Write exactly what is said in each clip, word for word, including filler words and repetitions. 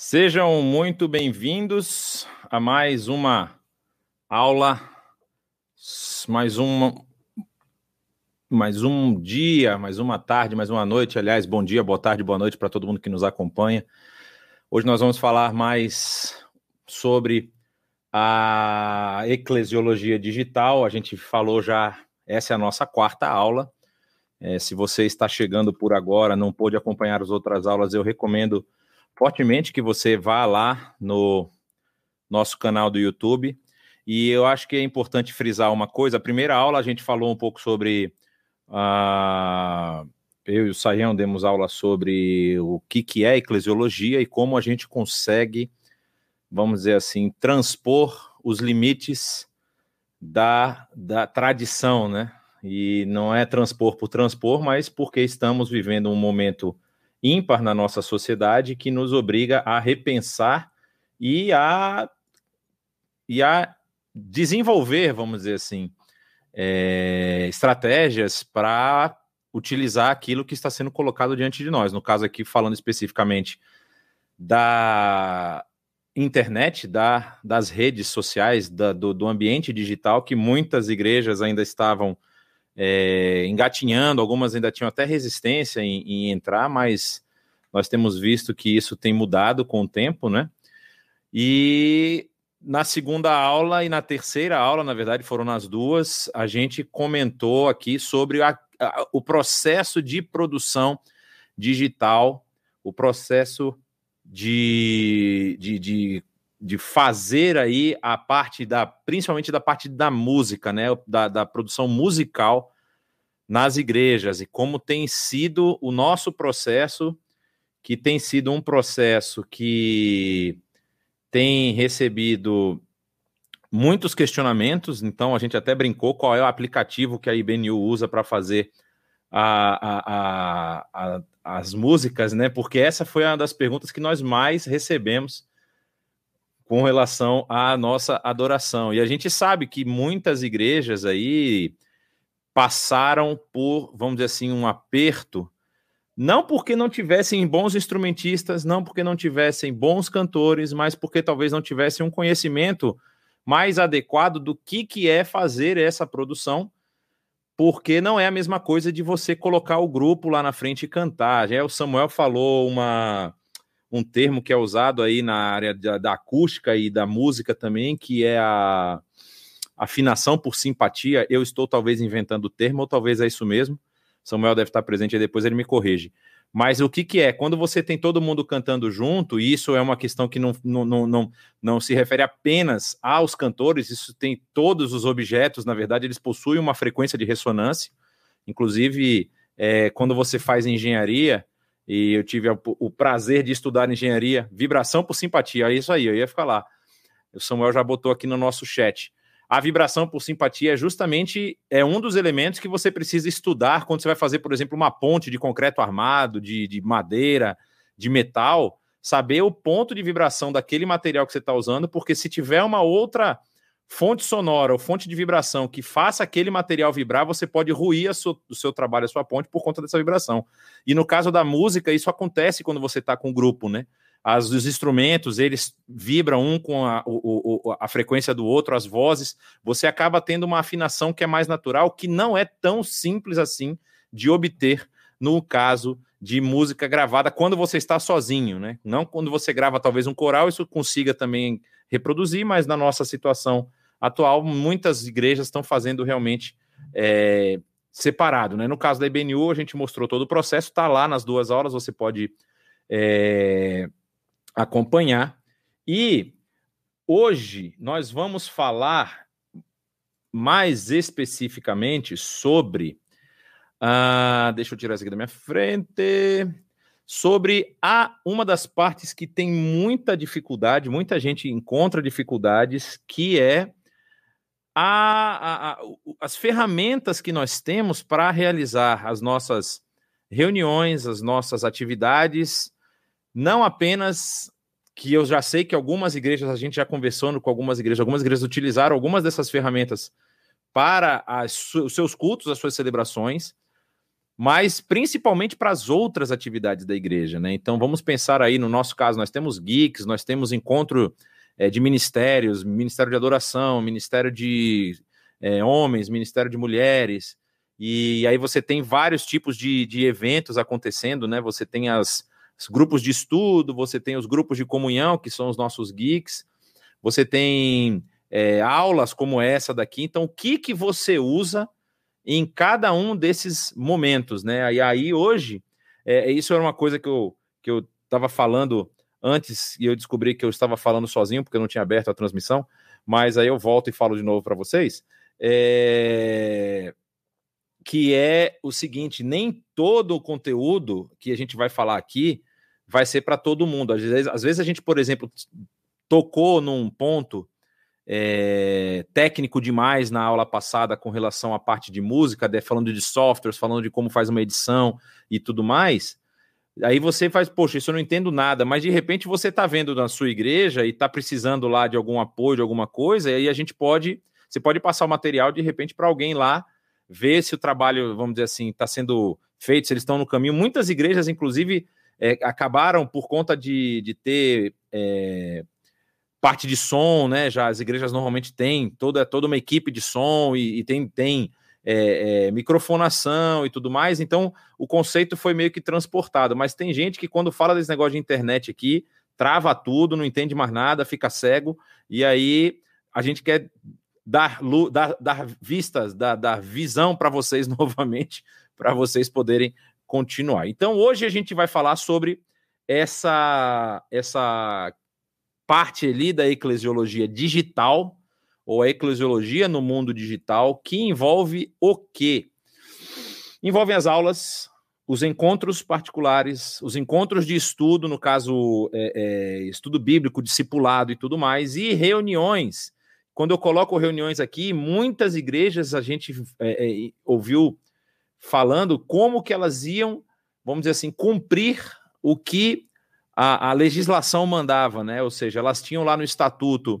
Sejam muito bem-vindos a mais uma aula, mais uma, mais um dia, mais uma tarde, mais uma noite. Aliás, bom dia, boa tarde, boa noite para todo mundo que nos acompanha. Hoje nós vamos falar mais sobre a Eclesiologia Digital. A gente falou já, essa é a nossa quarta aula. É, se você está chegando por agora, não pôde acompanhar as outras aulas, eu recomendo fortemente que você vá lá no nosso canal do YouTube. E eu acho que é importante frisar uma coisa. A primeira aula a gente falou um pouco sobre... Uh, eu e o Saião demos aula sobre o que, que é eclesiologia e como a gente consegue, vamos dizer assim, transpor os limites da, da tradição, né? E não é transpor por transpor, mas porque estamos vivendo um momento ímpar na nossa sociedade que nos obriga a repensar e a, e a desenvolver, vamos dizer assim, é, estratégias para utilizar aquilo que está sendo colocado diante de nós. No caso aqui, falando especificamente da internet, da, das redes sociais, da, do, do ambiente digital, que muitas igrejas ainda estavam É, engatinhando, algumas ainda tinham até resistência em, em entrar, mas nós temos visto que isso tem mudado com o tempo, né? E na segunda aula e na terceira aula, na verdade foram nas duas, a gente comentou aqui sobre a, a, o processo de produção digital, o processo de, de, de, de fazer aí a parte da, principalmente da parte da música, né? Da, da produção musical nas igrejas e como tem sido o nosso processo, que tem sido um processo que tem recebido muitos questionamentos. Então a gente até brincou qual é o aplicativo que a I B N U usa para fazer a, a, a, a, as músicas, né? Porque essa foi uma das perguntas que nós mais recebemos com relação à nossa adoração. E a gente sabe que muitas igrejas aí passaram por, vamos dizer assim, um aperto, não porque não tivessem bons instrumentistas, não porque não tivessem bons cantores, mas porque talvez não tivessem um conhecimento mais adequado do que, que é fazer essa produção, porque não é a mesma coisa de você colocar o grupo lá na frente e cantar. Já o Samuel falou uma... um termo que é usado aí na área da, da acústica e da música também, que é a afinação por simpatia. Eu estou talvez inventando o termo, ou talvez é isso mesmo. Samuel deve estar presente aí, depois ele me corrige. Mas o que, que é? Quando você tem todo mundo cantando junto, e isso é uma questão que não, não, não, não, não se refere apenas aos cantores, isso tem todos os objetos, na verdade, eles possuem uma frequência de ressonância. Inclusive, é, quando você faz engenharia, e eu tive o prazer de estudar engenharia, vibração por simpatia, é isso aí, eu ia ficar lá. O Samuel já botou aqui no nosso chat. A vibração por simpatia é justamente é um dos elementos que você precisa estudar quando você vai fazer, por exemplo, uma ponte de concreto armado, de, de madeira, de metal, saber o ponto de vibração daquele material que você está usando, porque se tiver uma outra fonte sonora ou fonte de vibração que faça aquele material vibrar, você pode ruir a sua, o seu trabalho, a sua ponte, por conta dessa vibração. E no caso da música, isso acontece quando você está com um grupo, né? As, os instrumentos, eles vibram um com a, o, o, a frequência do outro, as vozes, você acaba tendo uma afinação que é mais natural, que não é tão simples assim de obter no caso de música gravada quando você está sozinho, né? Não quando você grava talvez um coral, isso consiga também reproduzir, mas na nossa situação atual, muitas igrejas estão fazendo realmente é, separado, né? No caso da I B N U, a gente mostrou todo o processo, está lá nas duas aulas, você pode é, acompanhar. E hoje nós vamos falar mais especificamente sobre... Uh, deixa eu tirar isso aqui da minha frente... sobre a, uma das partes que tem muita dificuldade, muita gente encontra dificuldades, que é a, a, a, as ferramentas que nós temos para realizar as nossas reuniões, as nossas atividades, não apenas que eu já sei que algumas igrejas, a gente já conversando com algumas igrejas, algumas igrejas utilizaram algumas dessas ferramentas para as, os seus cultos, as suas celebrações, mas principalmente para as outras atividades da igreja, né? Então, vamos pensar aí, no nosso caso, nós temos geeks, nós temos encontro é, de ministérios, ministério de adoração, ministério de é, homens, ministério de mulheres, e aí você tem vários tipos de, de eventos acontecendo, né? Você tem as, os grupos de estudo, você tem os grupos de comunhão, que são os nossos geeks, você tem é, aulas como essa daqui. Então, o que, que você usa em cada um desses momentos, né? E aí hoje, é, isso era uma coisa que eu que eu estava falando antes e eu descobri que eu estava falando sozinho porque eu não tinha aberto a transmissão, mas aí eu volto e falo de novo para vocês, é, que é o seguinte, nem todo o conteúdo que a gente vai falar aqui vai ser para todo mundo. Às vezes, às vezes a gente, por exemplo, tocou num ponto É, técnico demais na aula passada com relação à parte de música, de, falando de softwares, falando de como faz uma edição e tudo mais, aí você faz, poxa, isso eu não entendo nada, mas de repente você está vendo na sua igreja e está precisando lá de algum apoio, de alguma coisa, e aí a gente pode, você pode passar o material de repente para alguém lá, ver se o trabalho, vamos dizer assim, está sendo feito, se eles estão no caminho. Muitas igrejas, inclusive, é, acabaram por conta de, de ter... É, parte de som, né? Já as igrejas normalmente têm toda, toda uma equipe de som e, e tem, tem é, é, microfonação e tudo mais, então o conceito foi meio que transportado, mas tem gente que quando fala desse negócio de internet aqui, trava tudo, não entende mais nada, fica cego, e aí a gente quer dar, dar, dar vistas, dar, dar visão para vocês novamente, para vocês poderem continuar. Então hoje a gente vai falar sobre essa... essa parte ali da eclesiologia digital, ou a eclesiologia no mundo digital, que envolve o quê? Envolvem as aulas, os encontros particulares, os encontros de estudo, no caso, é, é, estudo bíblico, discipulado e tudo mais, e reuniões. Quando eu coloco reuniões aqui, muitas igrejas a gente é, é, ouviu falando como que elas iam, vamos dizer assim, cumprir o que A, a legislação mandava, né? Ou seja, elas tinham lá no estatuto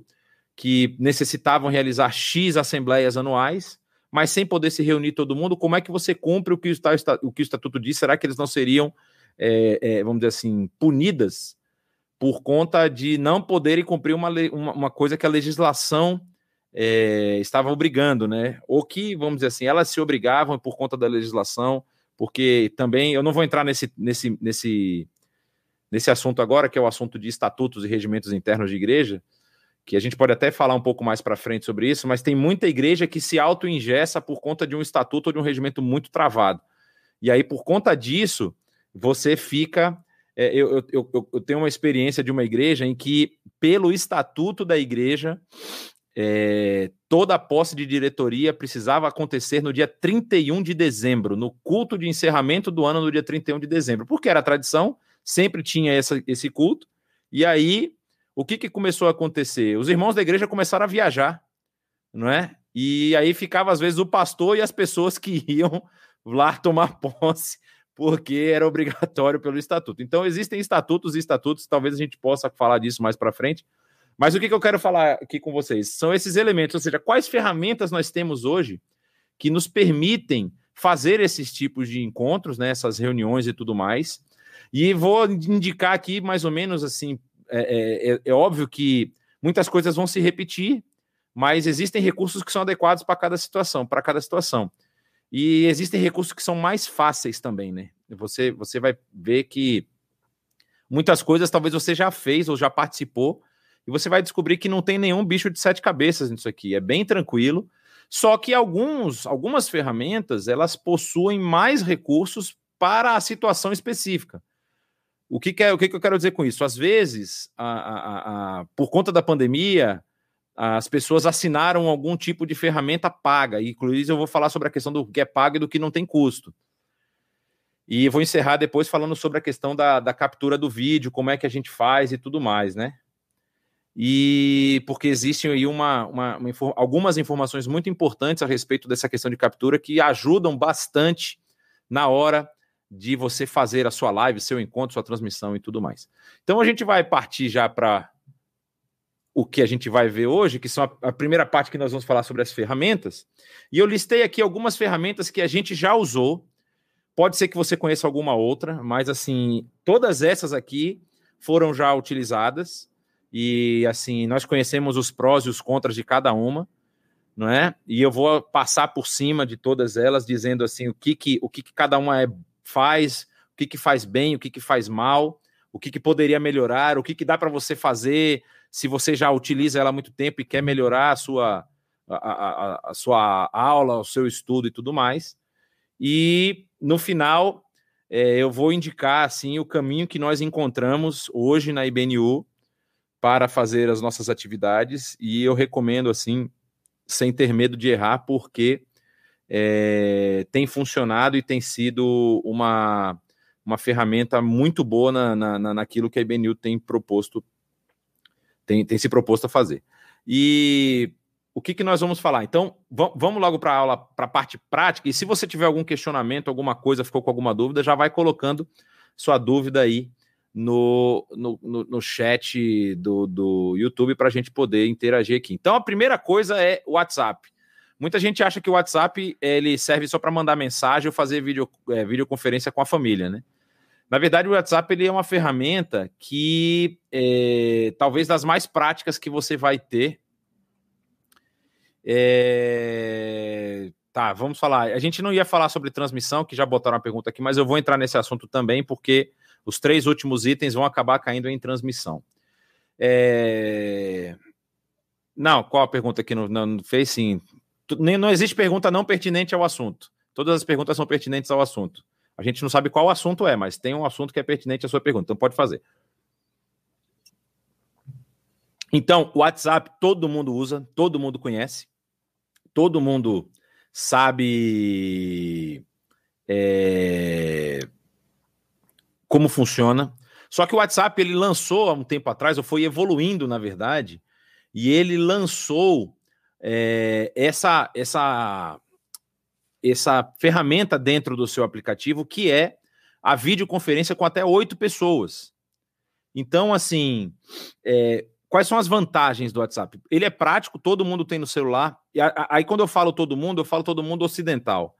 que necessitavam realizar X assembleias anuais, mas sem poder se reunir todo mundo, como é que você cumpre o que o, o, que o estatuto diz? Será que eles não seriam, é, é, vamos dizer assim, punidas por conta de não poderem cumprir uma, uma, uma coisa que a legislação é, estava obrigando, né? Ou que, vamos dizer assim, elas se obrigavam por conta da legislação, porque também, eu não vou entrar nesse... nesse, nesse Nesse assunto agora, que é o assunto de estatutos e regimentos internos de igreja, que a gente pode até falar um pouco mais para frente sobre isso, mas tem muita igreja que se auto-ingessa por conta de um estatuto ou de um regimento muito travado. E aí, por conta disso, você fica... É, eu, eu, eu, eu tenho uma experiência de uma igreja em que, pelo estatuto da igreja, é, toda a posse de diretoria precisava acontecer no dia trinta e um de dezembro, no culto de encerramento do ano no dia trinta e um de dezembro, porque era a tradição. Sempre tinha essa, esse culto, e aí, o que, que começou a acontecer? Os irmãos da igreja começaram a viajar, não é? E aí ficava, às vezes, o pastor e as pessoas que iam lá tomar posse, porque era obrigatório pelo estatuto. Então, existem estatutos e estatutos, talvez a gente possa falar disso mais para frente, mas o que, que eu quero falar aqui com vocês? São esses elementos, ou seja, quais ferramentas nós temos hoje que nos permitem fazer esses tipos de encontros, né, essas reuniões e tudo mais. E vou indicar aqui, mais ou menos, assim, é, é, é óbvio que muitas coisas vão se repetir, mas existem recursos que são adequados para cada situação, para cada situação. E existem recursos que são mais fáceis também, né? Você, você vai ver que muitas coisas talvez você já fez ou já participou, e você vai descobrir que não tem nenhum bicho de sete cabeças nisso aqui, é bem tranquilo. Só que alguns, algumas ferramentas, elas possuem mais recursos para a situação específica. O que, que, é, o que, que eu quero dizer com isso? Às vezes, a, a, a, por conta da pandemia, as pessoas assinaram algum tipo de ferramenta paga. E, inclusive, eu vou falar sobre a questão do que é pago e do que não tem custo. E eu vou encerrar depois falando sobre a questão da, da captura do vídeo, como é que a gente faz e tudo mais, né? E porque existem aí uma, uma, uma, algumas informações muito importantes a respeito dessa questão de captura que ajudam bastante na hora de você fazer a sua live, seu encontro, sua transmissão e tudo mais. Então a gente vai partir já para o que a gente vai ver hoje, que são a, a primeira parte que nós vamos falar sobre as ferramentas. E eu listei aqui algumas ferramentas que a gente já usou, Pode ser que você conheça alguma outra, mas, assim, todas essas aqui foram já utilizadas e, assim, nós conhecemos os prós e os contras de cada uma, não é? E eu vou passar por cima de todas elas, dizendo, assim, o que, que, o que, que cada uma é, faz, o que, que faz bem, o que, que faz mal, o que, que poderia melhorar, o que, que dá para você fazer se você já utiliza ela há muito tempo e quer melhorar a sua, a, a, a sua aula, o seu estudo e tudo mais. E, no final, é, eu vou indicar assim, o caminho que nós encontramos hoje na I B N U para fazer as nossas atividades, e eu recomendo, assim, sem ter medo de errar, porque é, tem funcionado e tem sido uma, uma ferramenta muito boa na, na, naquilo que a I B N U tem proposto, tem, tem se proposto a fazer. E... O que, que nós vamos falar? Então, vamos logo para a aula, para a parte prática, e se você tiver algum questionamento, alguma coisa, ficou com alguma dúvida, já vai colocando sua dúvida aí no, no, no, no chat do, do YouTube para a gente poder interagir aqui. Então, a primeira coisa é o WhatsApp. Muita gente acha que o WhatsApp ele serve só para mandar mensagem ou fazer video, é, videoconferência com a família, né? Na verdade, o WhatsApp ele é uma ferramenta que é, talvez das mais práticas que você vai ter. É... Tá, vamos falar. A gente não ia falar sobre transmissão, que já botaram uma pergunta aqui, mas eu vou entrar nesse assunto também, porque os três últimos itens vão acabar caindo em transmissão. É... Não, qual a pergunta que não, não fez? Sim. Não existe pergunta não pertinente ao assunto. Todas as perguntas são pertinentes ao assunto. A gente não sabe qual assunto é, mas tem um assunto que é pertinente à sua pergunta, então pode fazer. Então, o WhatsApp todo mundo usa, todo mundo conhece. Todo mundo sabe é, como funciona. Só que o WhatsApp ele lançou há um tempo atrás, ou foi evoluindo, na verdade, e ele lançou é, essa, essa, essa ferramenta dentro do seu aplicativo, que é a videoconferência com até oito pessoas. Então, assim... É, quais são as vantagens do WhatsApp? Ele é prático, todo mundo tem no celular. E aí, quando eu falo todo mundo, eu falo todo mundo ocidental.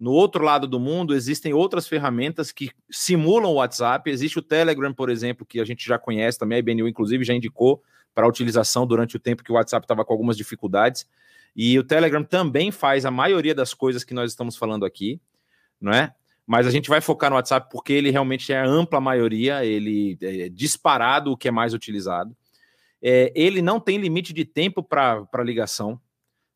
No outro lado do mundo, existem outras ferramentas que simulam o WhatsApp. Existe o Telegram, por exemplo, que a gente já conhece também. A I B N U, inclusive, já indicou para a utilização durante o tempo que o WhatsApp estava com algumas dificuldades. E o Telegram também faz a maioria das coisas que nós estamos falando aqui, não é? Mas a gente vai focar no WhatsApp porque ele realmente é a ampla maioria. Ele é disparado o que é mais utilizado. É, ele não tem limite de tempo para ligação,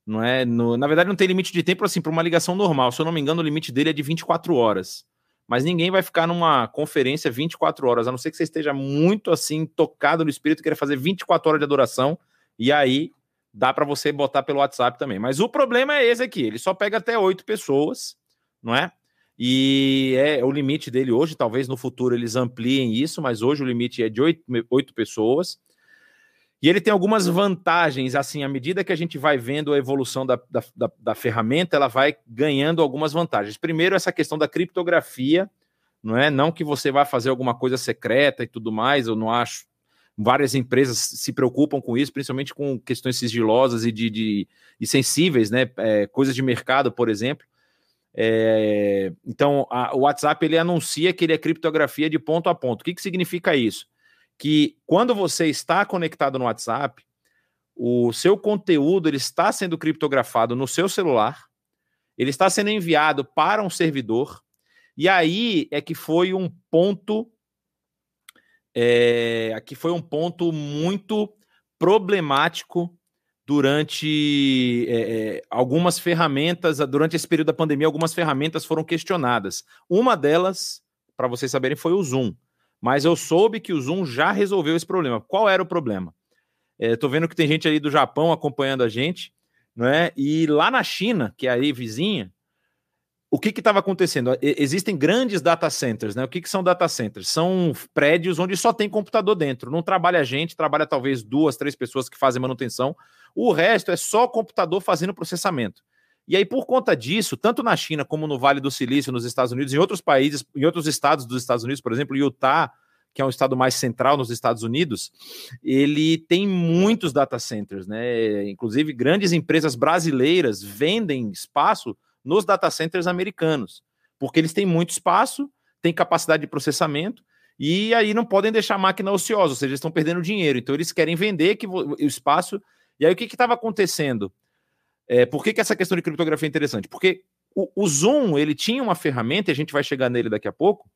não é? No, na verdade, não tem limite de tempo assim, para uma ligação normal. Se eu não me engano, o limite dele é de vinte e quatro horas. Mas ninguém vai ficar numa conferência vinte e quatro horas, a não ser que você esteja muito assim, tocado no espírito, queira fazer vinte e quatro horas de adoração, e aí dá para você botar pelo WhatsApp também. Mas o problema é esse aqui, ele só pega até oito pessoas, não é? E é o limite dele hoje, talvez no futuro eles ampliem isso, mas hoje o limite é de oito pessoas. E ele tem algumas vantagens, assim, à medida que a gente vai vendo a evolução da, da, da, da ferramenta, ela vai ganhando algumas vantagens. Primeiro, essa questão da criptografia, não é? Não que você vá fazer alguma coisa secreta e tudo mais, eu não acho. Várias empresas se preocupam com isso, principalmente com questões sigilosas e, de, de, e sensíveis, né? É, coisas de mercado, por exemplo. É, então, a, o WhatsApp ele anuncia que ele é criptografia de ponto a ponto. O que, que significa isso? Que quando você está conectado no WhatsApp, o seu conteúdo ele está sendo criptografado no seu celular, ele está sendo enviado para um servidor, e aí é que foi um ponto, é, aqui foi um ponto muito problemático durante é, algumas ferramentas, durante esse período da pandemia, algumas ferramentas foram questionadas. Uma delas, para vocês saberem, foi o Zoom. Mas eu soube que o Zoom já resolveu esse problema. Qual era o problema? Estou vendo que tem gente ali do Japão acompanhando a gente, né? E lá na China, que é aí vizinha, o que estava acontecendo? Existem grandes data centers, né? O que, que são data centers? São prédios onde só tem computador dentro. Não trabalha gente, trabalha talvez duas, três pessoas que fazem manutenção. O resto é só computador fazendo processamento. E aí, por conta disso, tanto na China como no Vale do Silício, nos Estados Unidos, em outros países, em outros estados dos Estados Unidos, por exemplo, Utah, que é um estado mais central nos Estados Unidos, ele tem muitos data centers, né? Inclusive, grandes empresas brasileiras vendem espaço nos data centers americanos. porque eles têm muito espaço, têm capacidade de processamento, e aí não podem deixar a máquina ociosa, ou seja, eles estão perdendo dinheiro, então eles querem vender que o espaço. E aí o que estava acontecendo? É, por que, que essa questão de criptografia é interessante? Porque o, o Zoom, ele tinha uma ferramenta, e a gente vai chegar nele daqui a pouco,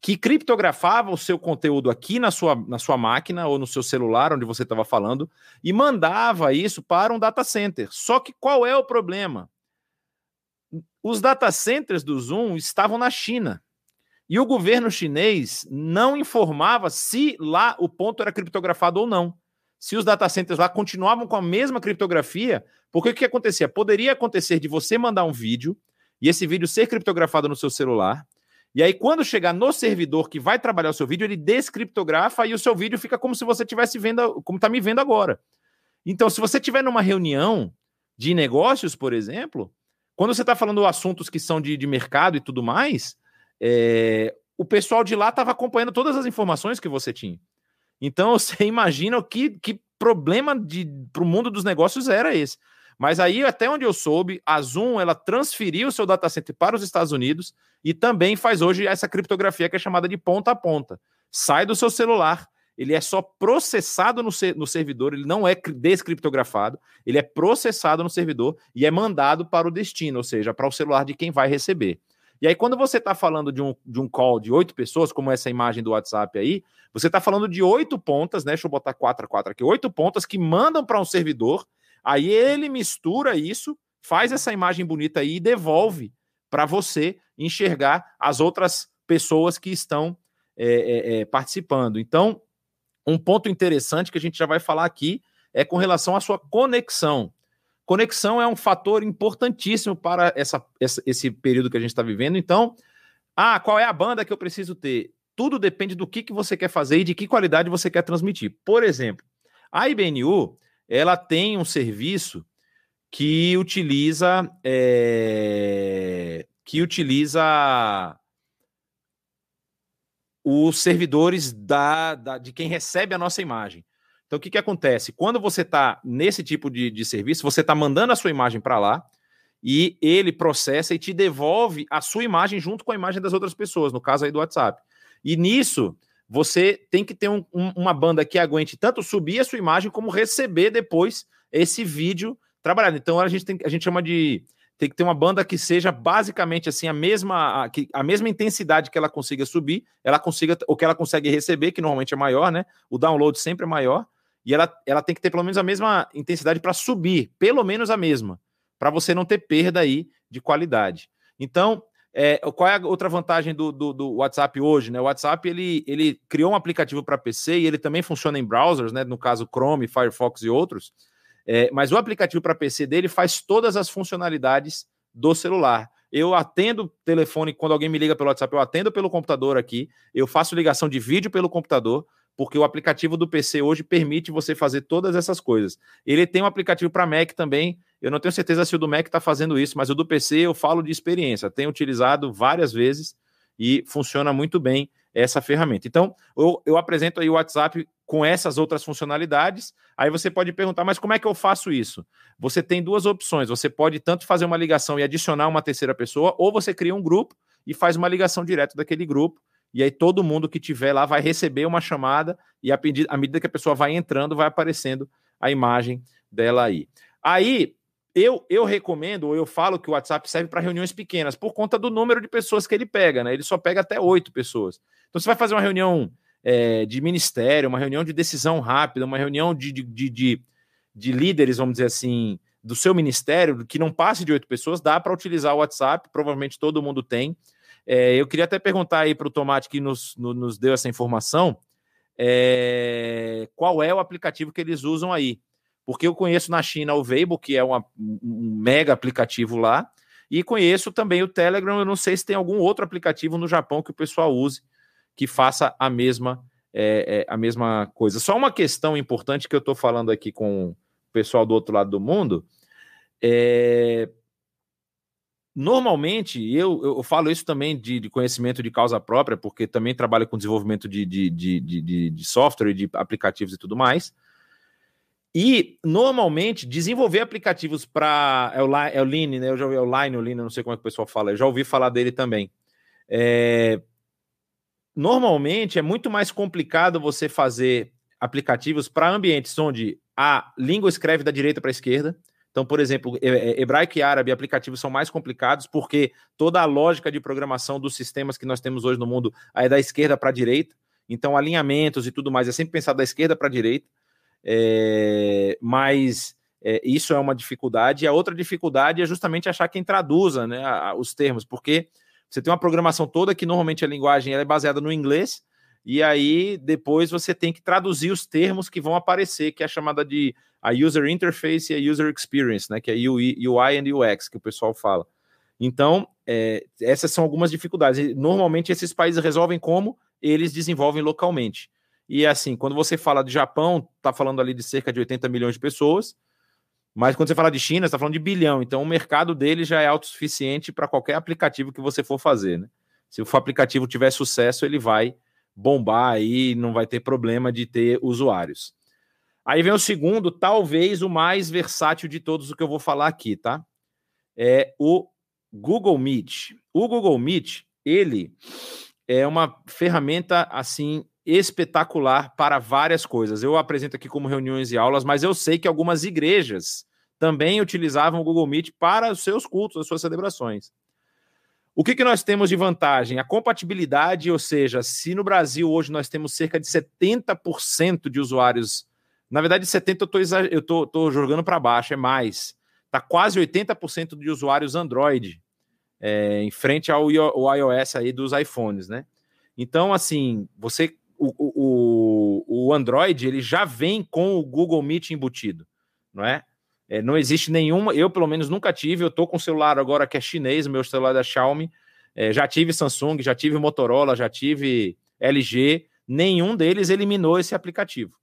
que criptografava o seu conteúdo aqui na sua, na sua máquina ou no seu celular, onde você estava falando, e mandava isso para um data center. Só que qual é o problema? Os data centers do Zoom estavam na China. E o governo chinês não informava se lá o ponto era criptografado ou não. Se os data centers lá continuavam com a mesma criptografia, porque o que acontecia? Poderia acontecer de você mandar um vídeo e esse vídeo ser criptografado no seu celular, e aí quando chegar no servidor que vai trabalhar o seu vídeo, ele descriptografa e o seu vídeo fica como se você estivesse vendo, como está me vendo agora. Então, se você estiver numa reunião de negócios, por exemplo, quando você está falando assuntos que são de, de mercado e tudo mais, é, o pessoal de lá estava acompanhando todas as informações que você tinha. Então, você imagina que, que problema para o mundo dos negócios era esse. Mas aí, até onde eu soube, a Zoom ela transferiu o seu data center para os Estados Unidos e também faz hoje essa criptografia que é chamada de ponta a ponta. Sai do seu celular, ele é só processado no, no servidor, ele não é descriptografado, ele é processado no servidor e é mandado para o destino, ou seja, para o celular de quem vai receber. E aí, quando você está falando de um, de um call de oito pessoas, como essa imagem do WhatsApp aí, você está falando de oito pontas, né? Deixa eu botar quatro a quatro aqui. Oito pontas que mandam para um servidor, aí ele mistura isso, faz essa imagem bonita aí e devolve para você enxergar as outras pessoas que estão é, é, é, participando. Então, um ponto interessante que a gente já vai falar aqui é com relação à sua conexão. Conexão é um fator importantíssimo para essa, essa, esse período que a gente está vivendo. Então, ah, qual é a banda que eu preciso ter? Tudo depende do que, que você quer fazer e de que qualidade você quer transmitir. Por exemplo, a I B N U ela tem um serviço que utiliza, é, que utiliza os servidores da, da, de quem recebe a nossa imagem. Então, o que, que acontece? Quando você está nesse tipo de, de serviço, você está mandando a sua imagem para lá e ele processa e te devolve a sua imagem junto com a imagem das outras pessoas, no caso aí do WhatsApp. E nisso, você tem que ter um, um, uma banda que aguente tanto subir a sua imagem como receber depois esse vídeo trabalhado. Então, a gente, tem, a gente chama de... Tem que ter uma banda que seja basicamente assim a mesma, a, que, a mesma intensidade que ela consiga subir, ela consiga, ou que ela consegue receber, que normalmente é maior, né? O download sempre é maior. E ela, ela tem que ter pelo menos a mesma intensidade para subir, pelo menos a mesma, para você não ter perda aí de qualidade. Então, é, qual é a outra vantagem do, do, do WhatsApp hoje, né? O WhatsApp, ele, ele criou um aplicativo para P C e ele também funciona em browsers, né? No caso Chrome, Firefox e outros, é, mas o aplicativo para P C dele faz todas as funcionalidades do celular. Eu atendo o telefone, quando alguém me liga pelo WhatsApp, eu atendo pelo computador aqui, eu faço ligação de vídeo pelo computador, porque o aplicativo do P C hoje permite você fazer todas essas coisas. Ele tem um aplicativo para Mac também, eu não tenho certeza se o do Mac está fazendo isso, mas o do P C eu falo de experiência, tenho utilizado várias vezes e funciona muito bem essa ferramenta. Então, eu, eu apresento aí o WhatsApp com essas outras funcionalidades, aí você pode perguntar, mas como é que eu faço isso? Você tem duas opções, você pode tanto fazer uma ligação e adicionar uma terceira pessoa, ou você cria um grupo e faz uma ligação direto daquele grupo, e aí todo mundo que tiver lá vai receber uma chamada e à medida que a pessoa vai entrando, vai aparecendo a imagem dela aí. Aí, eu, eu recomendo, ou eu falo que o WhatsApp serve para reuniões pequenas, por conta do número de pessoas que ele pega, né? Ele só pega até oito pessoas. Então, você vai fazer uma reunião é, de ministério, uma reunião de decisão rápida, uma reunião de, de, de, de, de líderes, vamos dizer assim, do seu ministério, que não passe de oito pessoas, dá para utilizar o WhatsApp, provavelmente todo mundo tem. É, eu queria até perguntar aí para o Tomate, que nos, no, nos deu essa informação, é, qual é o aplicativo que eles usam aí? Porque eu conheço na China o Weibo, que é uma, um mega aplicativo lá, e conheço também o Telegram, eu não sei se tem algum outro aplicativo no Japão que o pessoal use, que faça a mesma, é, é, a mesma coisa. Só uma questão importante que eu estou falando aqui com o pessoal do outro lado do mundo, é... Normalmente, eu, eu falo isso também de, de conhecimento de causa própria, porque também trabalho com desenvolvimento de, de, de, de, de software, de aplicativos e tudo mais. E, normalmente, desenvolver aplicativos para... É o Line, né? Eu já ouvi o Line, o Line, eu não sei como é que o pessoal fala. Eu já ouvi falar dele também. É, normalmente é muito mais complicado você fazer aplicativos para ambientes onde a língua escreve da direita para a esquerda. Então, por exemplo, hebraico e árabe, aplicativos são mais complicados porque toda a lógica de programação dos sistemas que nós temos hoje no mundo é da esquerda para a direita. Então, alinhamentos e tudo mais é sempre pensado da esquerda para a direita. É, mas é, isso é uma dificuldade. E a outra dificuldade é justamente achar quem traduza, né, a, a, os termos, porque você tem uma programação toda que normalmente a linguagem ela é baseada no inglês, e aí depois você tem que traduzir os termos que vão aparecer, que é a chamada de a User Interface e a User Experience, né, que é U I and U X, que o pessoal fala. Então, é, essas são algumas dificuldades. Normalmente, esses países resolvem como eles desenvolvem localmente. E assim, quando você fala de Japão, está falando ali de cerca de oitenta milhões de pessoas, mas quando você fala de China, está falando de bilhão. Então, o mercado dele já é autossuficiente para qualquer aplicativo que você for fazer, né? Se o aplicativo tiver sucesso, ele vai bombar aí, não vai ter problema de ter usuários. Aí vem o segundo, talvez o mais versátil de todos o que eu vou falar aqui, tá? É o Google Meet. O Google Meet, ele é uma ferramenta, assim, espetacular para várias coisas. Eu apresento aqui como reuniões e aulas, mas eu sei que algumas igrejas também utilizavam o Google Meet para os seus cultos, as suas celebrações. O que que nós temos de vantagem? A compatibilidade, ou seja, se no Brasil hoje nós temos cerca de setenta por cento de usuários, na verdade setenta por cento eu tô, tô jogando para baixo, é mais, está quase oitenta por cento de usuários Android, é, em frente ao iOS aí dos iPhones, né? Então, assim, você, o, o, o Android ele já vem com o Google Meet embutido, não é? É, não existe nenhuma, eu pelo menos nunca tive, eu estou com um celular agora que é chinês, meu celular é da Xiaomi, é, já tive Samsung, já tive Motorola, já tive L G, nenhum deles eliminou esse aplicativo.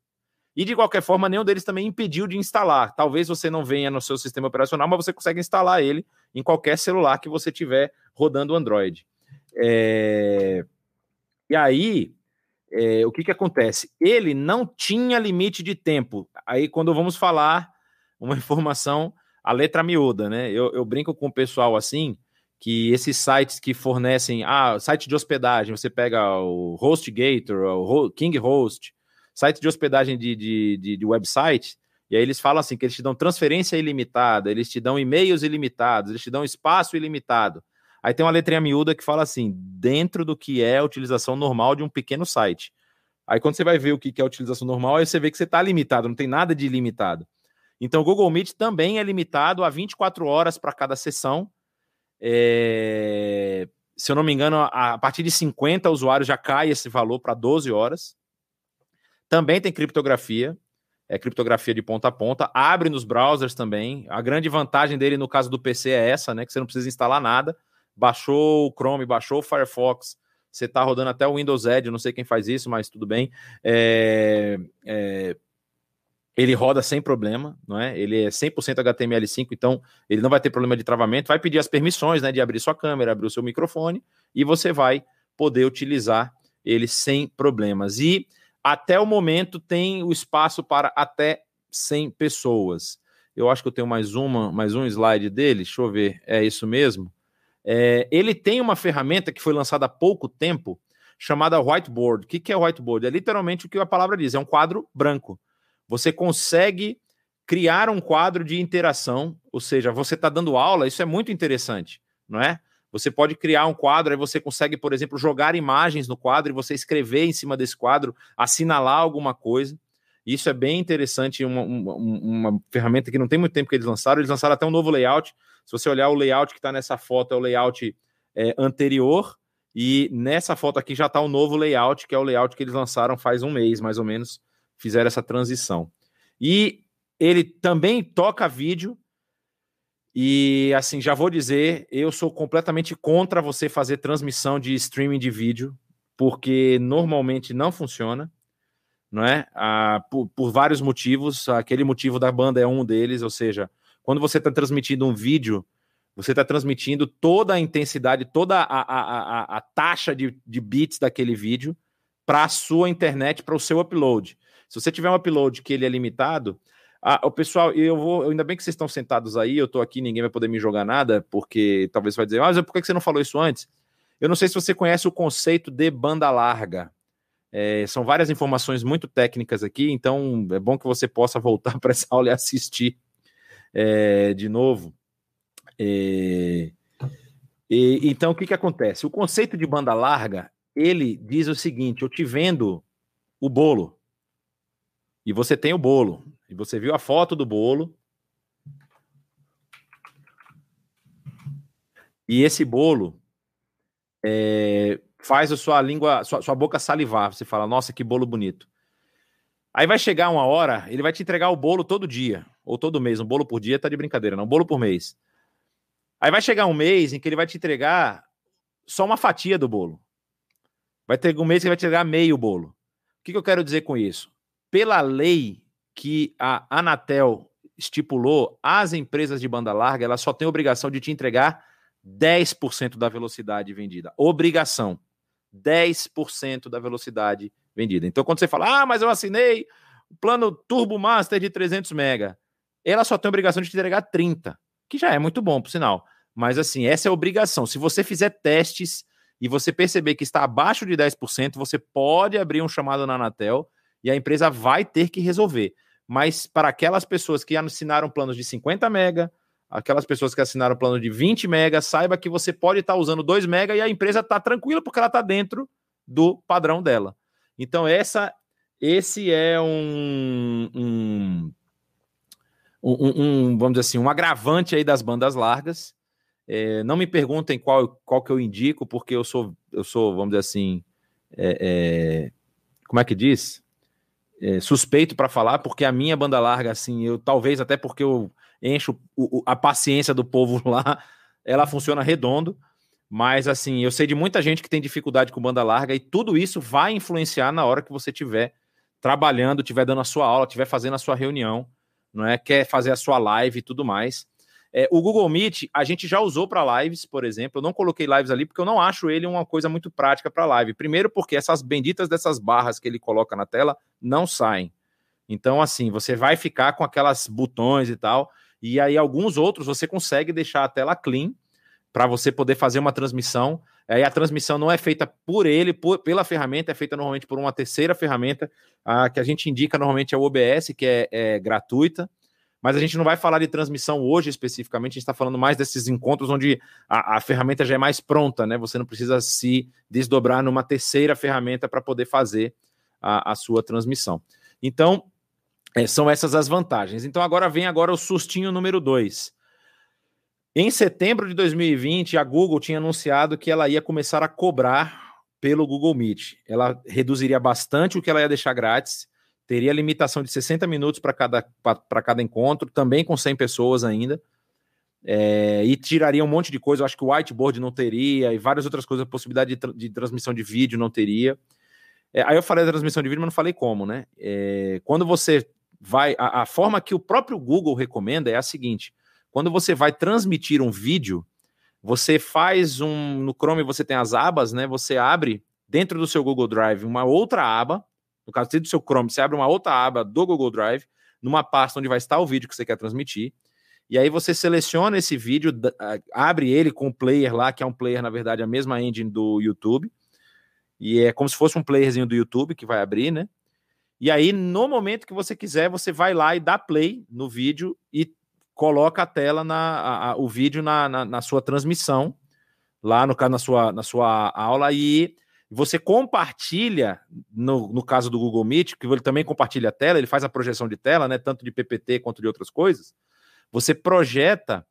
E de qualquer forma, nenhum deles também impediu de instalar. Talvez você não venha no seu sistema operacional, mas você consegue instalar ele em qualquer celular que você tiver rodando Android. É... E aí, é, o que que acontece? Ele não tinha limite de tempo. Aí quando vamos falar uma informação, a letra miúda, né? Eu, eu brinco com o pessoal assim, que esses sites que fornecem, ah, site de hospedagem, você pega o HostGator, o KingHost, site de hospedagem de, de, de, de website, e aí eles falam assim, que eles te dão transferência ilimitada, eles te dão e-mails ilimitados, eles te dão espaço ilimitado. Aí tem uma letrinha miúda que fala assim, dentro do que é a utilização normal de um pequeno site. Aí quando você vai ver o que é a utilização normal, aí você vê que você está limitado, não tem nada de ilimitado. Então, o Google Meet também é limitado a vinte e quatro horas para cada sessão. É... Se eu não me engano, a partir de cinquenta usuários já cai esse valor para doze horas. Também tem criptografia, é criptografia de ponta a ponta. Abre nos browsers também. A grande vantagem dele, no caso do P C, é essa, né? Que você não precisa instalar nada. Baixou o Chrome, baixou o Firefox. Você está rodando até o Windows Edge, não sei quem faz isso, mas tudo bem. É... é... Ele roda sem problema, não é? Ele é cem por cento H T M L cinco, então ele não vai ter problema de travamento. Vai pedir as permissões, né, de abrir sua câmera, abrir o seu microfone, e você vai poder utilizar ele sem problemas. E até o momento tem o espaço para até cem pessoas. Eu acho que eu tenho mais uma, mais um slide dele, deixa eu ver, é isso mesmo. É, ele tem uma ferramenta que foi lançada há pouco tempo, chamada Whiteboard. O que é Whiteboard? É literalmente o que a palavra diz, é um quadro branco. Você consegue criar um quadro de interação, ou seja, você está dando aula, isso é muito interessante, não é? Você pode criar um quadro, aí você consegue, por exemplo, jogar imagens no quadro e você escrever em cima desse quadro, assinalar alguma coisa. Isso é bem interessante, uma, uma, uma ferramenta que não tem muito tempo que eles lançaram, eles lançaram até um novo layout. Se você olhar o layout que está nessa foto, é o layout é, anterior, e nessa foto aqui já está o novo layout, que é o layout que eles lançaram faz um mês, mais ou menos, fizeram essa transição. E ele também toca vídeo, e assim, já vou dizer, eu sou completamente contra você fazer transmissão de streaming de vídeo, porque normalmente não funciona, não é? Ah, por, por vários motivos, aquele motivo da banda é um deles, ou seja, quando você está transmitindo um vídeo, você está transmitindo toda a intensidade, toda a, a, a, a taxa de, de bits daquele vídeo para a sua internet, para o seu upload. Se você tiver um upload que ele é limitado... Ah, o pessoal, eu vou, ainda bem que vocês estão sentados aí, eu estou aqui, ninguém vai poder me jogar nada, porque talvez você vai dizer, ah, mas por que você não falou isso antes? Eu não sei se você conhece o conceito de banda larga. É, são várias informações muito técnicas aqui, então é bom que você possa voltar para essa aula e assistir é, de novo. É, e, então, o que, que acontece? O conceito de banda larga, ele diz o seguinte: eu te vendo o bolo, e você tem o bolo, e você viu a foto do bolo, e esse bolo é, faz a sua língua, sua, sua boca salivar. Você fala, nossa, que bolo bonito. Aí vai chegar uma hora, ele vai te entregar o bolo todo dia, ou todo mês. Um bolo por dia tá de brincadeira, não. Um bolo por mês. Aí vai chegar um mês em que ele vai te entregar só uma fatia do bolo. Vai ter um mês que ele vai te entregar meio bolo. O que, que eu quero dizer com isso? Pela lei que a Anatel estipulou, as empresas de banda larga, elas só têm a obrigação de te entregar dez por cento da velocidade vendida. Obrigação. dez por cento da velocidade vendida. Então, quando você fala, ah, mas eu assinei o plano Turbo Master de trezentos mega, ela só tem a obrigação de te entregar trinta, que já é muito bom, por sinal. Mas, assim, essa é a obrigação. Se você fizer testes e você perceber que está abaixo de dez por cento, você pode abrir um chamado na Anatel e a empresa vai ter que resolver. Mas para aquelas pessoas que assinaram planos de cinquenta mega, aquelas pessoas que assinaram o plano de vinte mega, saiba que você pode estar usando dois mega e a empresa está tranquila porque ela está dentro do padrão dela. Então, essa, esse é um, um, um, um, vamos dizer assim, um agravante aí das bandas largas. É, não me perguntem qual, qual que eu indico, porque eu sou, eu sou vamos dizer assim, é, é, como é que diz? É, suspeito para falar, porque a minha banda larga, assim, eu talvez até porque eu encho o, a paciência do povo lá, ela funciona redondo, mas assim, eu sei de muita gente que tem dificuldade com banda larga e tudo isso vai influenciar na hora que você estiver trabalhando, estiver dando a sua aula, estiver fazendo a sua reunião, não é? Quer fazer a sua live e tudo mais. É, o Google Meet, a gente já usou para lives, por exemplo. Eu não coloquei lives ali porque eu não acho ele uma coisa muito prática para live. Primeiro porque essas benditas dessas barras que ele coloca na tela não saem. Então, assim, você vai ficar com aquelas botões e tal. E aí, alguns outros, você consegue deixar a tela clean para você poder fazer uma transmissão. Aí, a transmissão não é feita por ele, por, pela ferramenta, é feita normalmente por uma terceira ferramenta. A que a gente indica normalmente é o O B S, que é, é gratuita. Mas a gente não vai falar de transmissão hoje especificamente, a gente está falando mais desses encontros onde a, a ferramenta já é mais pronta, né? Você não precisa se desdobrar numa terceira ferramenta para poder fazer a, a sua transmissão. Então, é, são essas as vantagens. Então, agora vem agora o sustinho número dois. Em setembro de dois mil e vinte, a Google tinha anunciado que ela ia começar a cobrar pelo Google Meet. Ela reduziria bastante o que ela ia deixar grátis, teria limitação de sessenta minutos para cada, para cada encontro, também com cem pessoas ainda, é, e tiraria um monte de coisa. Eu acho que o whiteboard não teria, e várias outras coisas, a possibilidade de, tra- de transmissão de vídeo não teria. É, aí eu falei da transmissão de vídeo, mas não falei como, né? É, quando você vai... A, a forma que o próprio Google recomenda é a seguinte: quando você vai transmitir um vídeo, você faz um... No Chrome você tem as abas, né? Você abre dentro do seu Google Drive uma outra aba. No caso do seu Chrome, você abre uma outra aba do Google Drive, numa pasta onde vai estar o vídeo que você quer transmitir, e aí você seleciona esse vídeo, abre ele com o player lá, que é um player, na verdade, a mesma engine do YouTube, e é como se fosse um playerzinho do YouTube que vai abrir, né? E aí, no momento que você quiser, você vai lá e dá play no vídeo e coloca a tela, na, a, a, o vídeo na, na, na sua transmissão, lá no caso, na sua, na sua aula, e... Você compartilha, no, no caso do Google Meet, que ele também compartilha a tela, ele faz a projeção de tela, né, tanto de P P T quanto de outras coisas. Você projeta,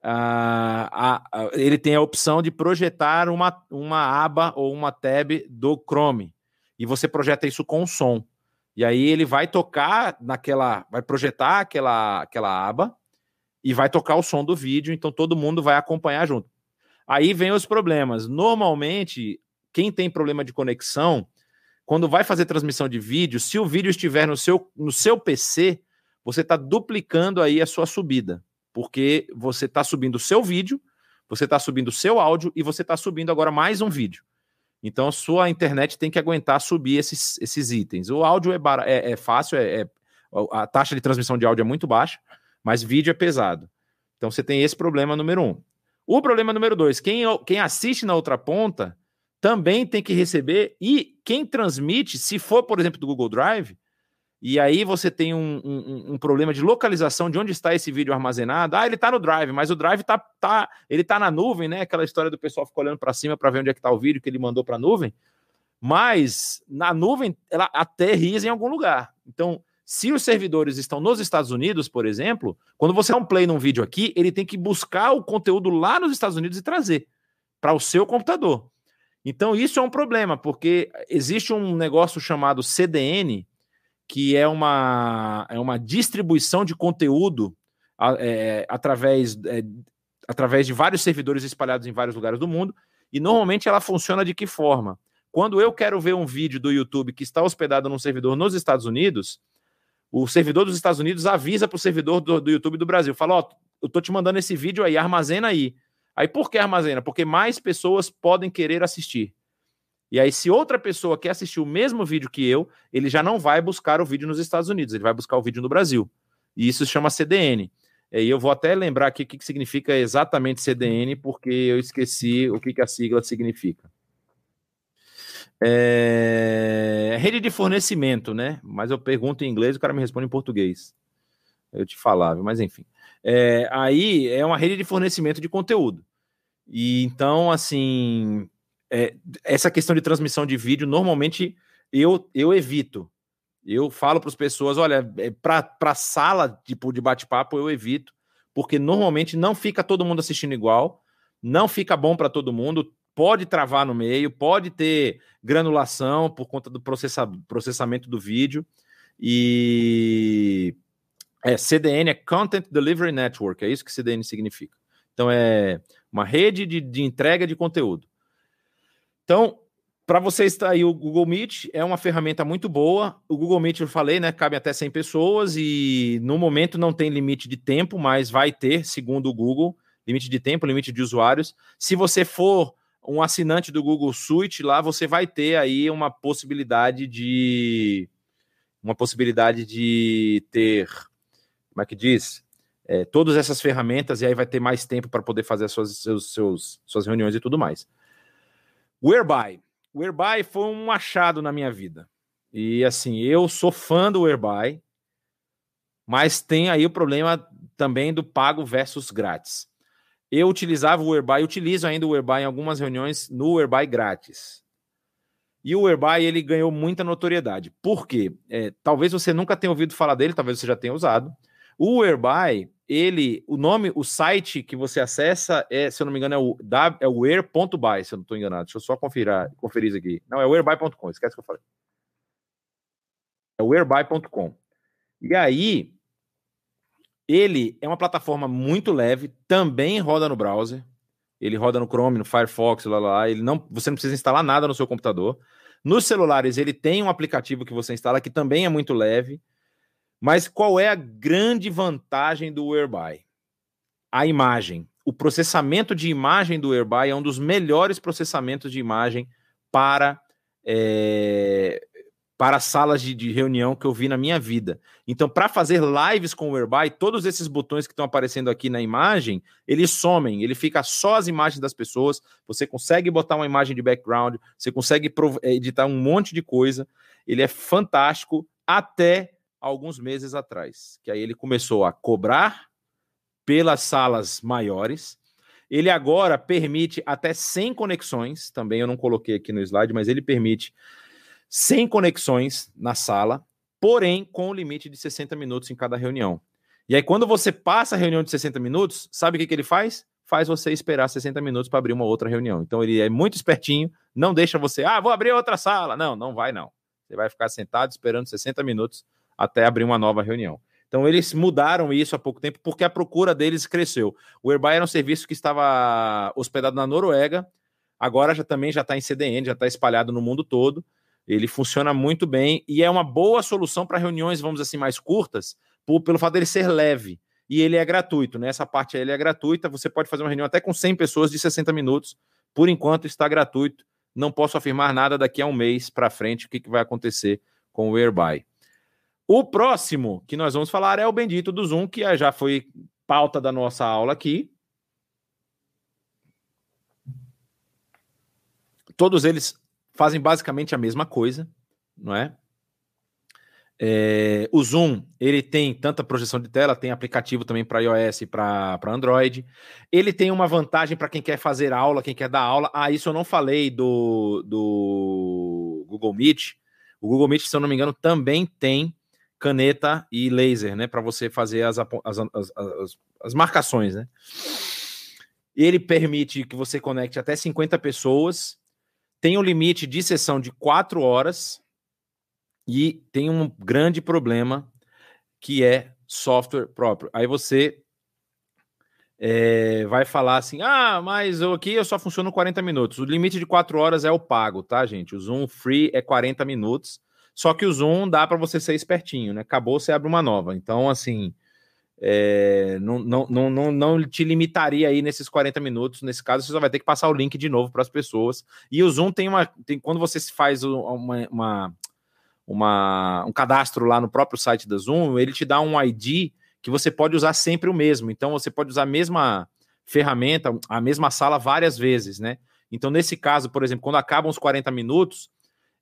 ah, a, a, ele tem a opção de projetar uma, uma aba ou uma tab do Chrome, e você projeta isso com som. E aí ele vai tocar naquela, vai projetar aquela, aquela aba e vai tocar o som do vídeo, então todo mundo vai acompanhar junto. Aí vem os problemas. Normalmente... Quem tem problema de conexão, quando vai fazer transmissão de vídeo, se o vídeo estiver no seu, no seu P C, você está duplicando aí a sua subida, porque você está subindo o seu vídeo, você está subindo o seu áudio e você está subindo agora mais um vídeo. Então, a sua internet tem que aguentar subir esses, esses itens. O áudio é, bar... é, é fácil, é, é... a taxa de transmissão de áudio é muito baixa, mas vídeo é pesado. Então, você tem esse problema número um. O problema número dois, quem, quem assiste na outra ponta também tem que receber, e quem transmite, se for, por exemplo, do Google Drive, e aí você tem um, um, um problema de localização de onde está esse vídeo armazenado. Ah, ele está no Drive, mas o Drive está tá, ele tá na nuvem, né? Aquela história do pessoal ficar olhando para cima para ver onde é que está o vídeo que ele mandou para a nuvem. Mas na nuvem ela aterriza em algum lugar. Então, se os servidores estão nos Estados Unidos, por exemplo, quando você dá um play num vídeo aqui, ele tem que buscar o conteúdo lá nos Estados Unidos e trazer para o seu computador. Então, isso é um problema, porque existe um negócio chamado C D N, que é uma, é uma distribuição de conteúdo é, através, é, através de vários servidores espalhados em vários lugares do mundo, e normalmente ela funciona de que forma? Quando eu quero ver um vídeo do YouTube que está hospedado num servidor nos Estados Unidos, o servidor dos Estados Unidos avisa para o servidor do, do YouTube do Brasil, fala, ó, eu estou te mandando esse vídeo aí, armazena aí. Aí por que armazena? Porque mais pessoas podem querer assistir. E aí se outra pessoa quer assistir o mesmo vídeo que eu, ele já não vai buscar o vídeo nos Estados Unidos, ele vai buscar o vídeo no Brasil. E isso se chama C D N. E eu vou até lembrar aqui o que significa exatamente C D N, porque eu esqueci o que a sigla significa. É... Rede de fornecimento, né? Mas eu pergunto em inglês e o cara me responde em português. Eu te falava, mas enfim. É, aí é uma rede de fornecimento de conteúdo. E então, assim, é, essa questão de transmissão de vídeo, normalmente eu, eu evito. Eu falo para as pessoas, olha, é, para a sala tipo, de bate-papo eu evito, porque normalmente não fica todo mundo assistindo igual, não fica bom para todo mundo, pode travar no meio, pode ter granulação por conta do processa, processamento do vídeo. E... É, C D N é Content Delivery Network, é isso que C D N significa. Então, é uma rede de, de entrega de conteúdo. Então, para você estar aí, o Google Meet é uma ferramenta muito boa. O Google Meet, eu falei, né, cabe até cem pessoas e, no momento, não tem limite de tempo, mas vai ter, segundo o Google, limite de tempo, limite de usuários. Se você for um assinante do Google Suite, lá você vai ter aí uma possibilidade de... Uma possibilidade de ter... Como é que diz? É, todas essas ferramentas, e aí vai ter mais tempo para poder fazer as suas, seus, seus, suas reuniões e tudo mais. Whereby. Whereby foi um achado na minha vida. E, assim, eu sou fã do Whereby, mas tem aí o problema também do pago versus grátis. Eu utilizava o Whereby, utilizo ainda o Whereby em algumas reuniões no Whereby grátis. E o Whereby, ele ganhou muita notoriedade. Por quê? É, talvez você nunca tenha ouvido falar dele, talvez você já tenha usado. O Whereby, ele, o nome, o site que você acessa, é, se eu não me engano, é o, é o where ponto by, se eu não estou enganado. Deixa eu só conferir, conferir isso aqui. Não, é whereby ponto com, esquece que eu falei. É whereby ponto com. E aí, ele é uma plataforma muito leve, também roda no browser. Ele roda no Chrome, no Firefox, lá, lá, ele não, você não precisa instalar nada no seu computador. Nos celulares, ele tem um aplicativo que você instala, que também é muito leve. Mas qual é a grande vantagem do Whereby? A imagem. O processamento de imagem do Whereby é um dos melhores processamentos de imagem para, é, para salas de, de reunião que eu vi na minha vida. Então, para fazer lives com o Whereby, todos esses botões que estão aparecendo aqui na imagem, eles somem, ele fica só as imagens das pessoas, você consegue botar uma imagem de background, você consegue editar um monte de coisa, ele é fantástico até... alguns meses atrás, que aí ele começou a cobrar pelas salas maiores. Ele agora permite até cem conexões, também eu não coloquei aqui no slide, mas ele permite cem conexões na sala, porém com o limite de sessenta minutos em cada reunião. E aí quando você passa a reunião de sessenta minutos, sabe o que, que ele faz? Faz você esperar sessenta minutos para abrir uma outra reunião. Então ele é muito espertinho, não deixa você, ah, vou abrir outra sala. Não, não vai não. Você vai ficar sentado esperando sessenta minutos até abrir uma nova reunião. Então, eles mudaram isso há pouco tempo porque a procura deles cresceu. O Whereby era um serviço que estava hospedado na Noruega, agora já também já está em C D N, já está espalhado no mundo todo. Ele funciona muito bem e é uma boa solução para reuniões, vamos assim, mais curtas, por, pelo fato dele ser leve. E ele é gratuito, né? Essa parte aí ele é gratuita, você pode fazer uma reunião até com cem pessoas de sessenta minutos. Por enquanto, está gratuito. Não posso afirmar nada daqui a um mês para frente o que, que vai acontecer com o Whereby. O próximo que nós vamos falar é o bendito do Zoom, que já foi pauta da nossa aula aqui. Todos eles fazem basicamente a mesma coisa, não é? É, o Zoom, ele tem tanta projeção de tela, tem aplicativo também para iOS e para Android. Ele tem uma vantagem para quem quer fazer aula, quem quer dar aula. Ah, isso eu não falei do, do Google Meet. O Google Meet, se eu não me engano, também tem caneta e laser, né? Para você fazer as, as, as, as, as marcações, né? Ele permite que você conecte até cinquenta pessoas. Tem um limite de sessão de quatro horas. E tem um grande problema que é software próprio. Aí você é, vai falar assim, ah, mas eu aqui eu só funciono quarenta minutos. O limite de quatro horas é o pago, tá, gente? O Zoom Free é quarenta minutos, só que o Zoom dá para você ser espertinho, né? Acabou, você abre uma nova. Então, assim, é, não, não, não, não, não te limitaria aí nesses quarenta minutos. Nesse caso, você só vai ter que passar o link de novo para as pessoas. E o Zoom tem uma... Tem, quando você faz uma... uma Uma, um cadastro lá no próprio site da Zoom, ele te dá um I D que você pode usar sempre o mesmo. Então, você pode usar a mesma ferramenta, a mesma sala várias vezes, né? Então, nesse caso, por exemplo, quando acabam os quarenta minutos,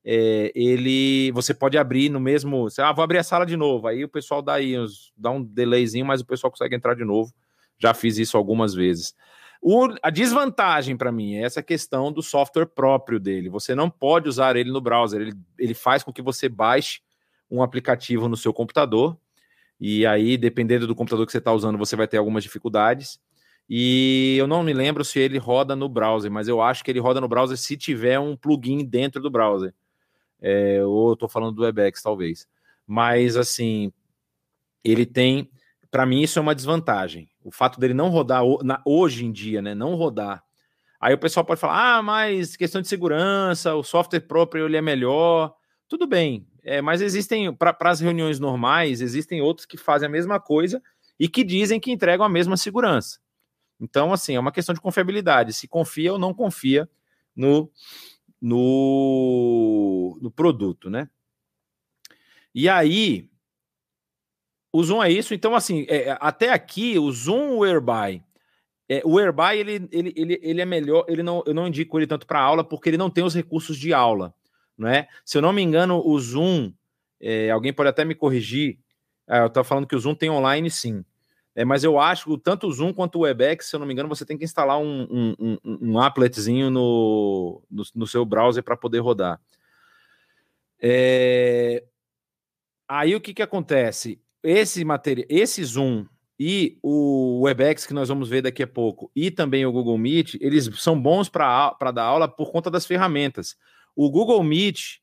é, ele, você pode abrir no mesmo... Sei lá, ah, vou abrir a sala de novo. Aí o pessoal dá, aí, dá um delayzinho, mas o pessoal consegue entrar de novo. Já fiz isso algumas vezes. O, a desvantagem para mim é essa questão do software próprio dele. Você não pode usar ele no browser. Ele, ele faz com que você baixe um aplicativo no seu computador. E aí, dependendo do computador que você está usando, você vai ter algumas dificuldades. E eu não me lembro se ele roda no browser, mas eu acho que ele roda no browser se tiver um plugin dentro do browser. É, ou eu estou falando do Webex, talvez. Mas, assim, ele tem... Para mim, isso é uma desvantagem. O fato dele não rodar hoje em dia, né? Não rodar. Aí o pessoal pode falar, ah, mas questão de segurança, o software próprio ele é melhor. Tudo bem, é, mas existem, para as reuniões normais, existem outros que fazem a mesma coisa e que dizem que entregam a mesma segurança. Então, assim, é uma questão de confiabilidade. Se confia ou não confia no, no, no produto, né? E aí... O Zoom é isso, então assim, é, até aqui o Zoom, o Whereby, é, o Whereby ele, ele, ele, ele é melhor, ele não, eu não indico ele tanto para aula porque ele não tem os recursos de aula, não é? Se eu não me engano, o Zoom, é, alguém pode até me corrigir, é, eu estava falando que o Zoom tem online sim, é, mas eu acho que tanto o Zoom quanto o Webex, se eu não me engano, você tem que instalar um, um, um, um appletzinho no, no, no seu browser para poder rodar. É... Aí o que que acontece? Esse, material, esse Zoom e o Webex, que nós vamos ver daqui a pouco, e também o Google Meet, eles são bons para dar aula por conta das ferramentas. O Google Meet,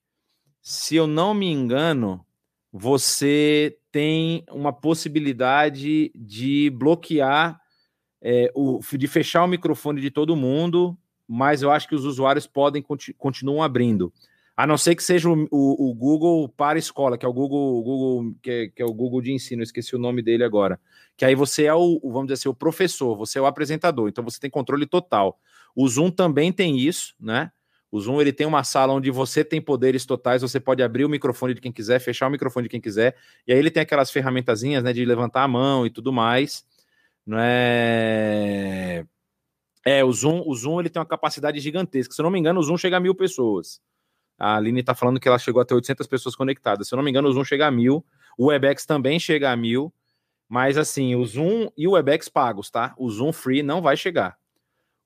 se eu não me engano, você tem uma possibilidade de bloquear, é, o, de fechar o microfone de todo mundo, mas eu acho que os usuários podem continuam abrindo. A não ser que seja o, o, o Google para escola, que é o Google, o Google que, é, que é o Google de ensino, eu esqueci o nome dele agora. Que aí você é o, vamos dizer assim, o professor, você é o apresentador, então você tem controle total. O Zoom também tem isso, né? O Zoom ele tem uma sala onde você tem poderes totais, você pode abrir o microfone de quem quiser, fechar o microfone de quem quiser, e aí ele tem aquelas ferramentazinhas, né, de levantar a mão e tudo mais, não é? É, o Zoom, o Zoom ele tem uma capacidade gigantesca. Se eu não me engano, o Zoom chega a mil pessoas. A Aline está falando que ela chegou até oitocentas pessoas conectadas. Se eu não me engano, o Zoom chega a mil. O Webex também chega a mil. Mas, assim, o Zoom e o Webex pagos, tá? O Zoom Free não vai chegar.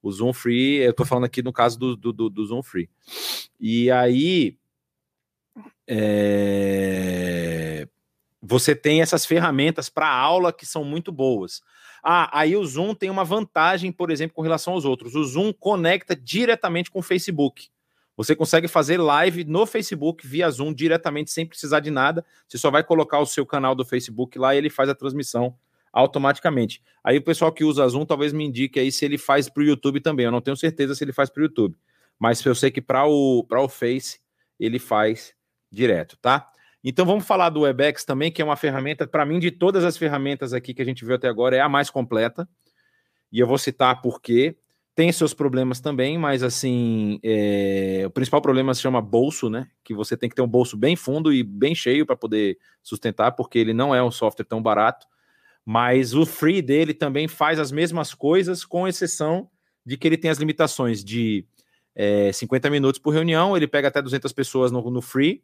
O Zoom Free, eu estou falando aqui no caso do, do, do Zoom Free. E aí, é... você tem essas ferramentas para aula que são muito boas. Ah, aí o Zoom tem uma vantagem, por exemplo, com relação aos outros. O Zoom conecta diretamente com o Facebook. Você consegue fazer live no Facebook via Zoom diretamente, sem precisar de nada. Você só vai colocar o seu canal do Facebook lá e ele faz a transmissão automaticamente. Aí o pessoal que usa Zoom talvez me indique aí se ele faz para o YouTube também. Eu não tenho certeza se ele faz para o YouTube. Mas eu sei que para o, para o Face ele faz direto, tá? Então vamos falar do Webex também, que é uma ferramenta, para mim, de todas as ferramentas aqui que a gente viu até agora, é a mais completa. E eu vou citar por quê. Tem seus problemas também, mas assim, é... o principal problema se chama bolso, né? Que você tem que ter um bolso bem fundo e bem cheio para poder sustentar, porque ele não é um software tão barato. Mas o free dele também faz as mesmas coisas, com exceção de que ele tem as limitações de é, cinquenta minutos por reunião, ele pega até duzentas pessoas no, no free,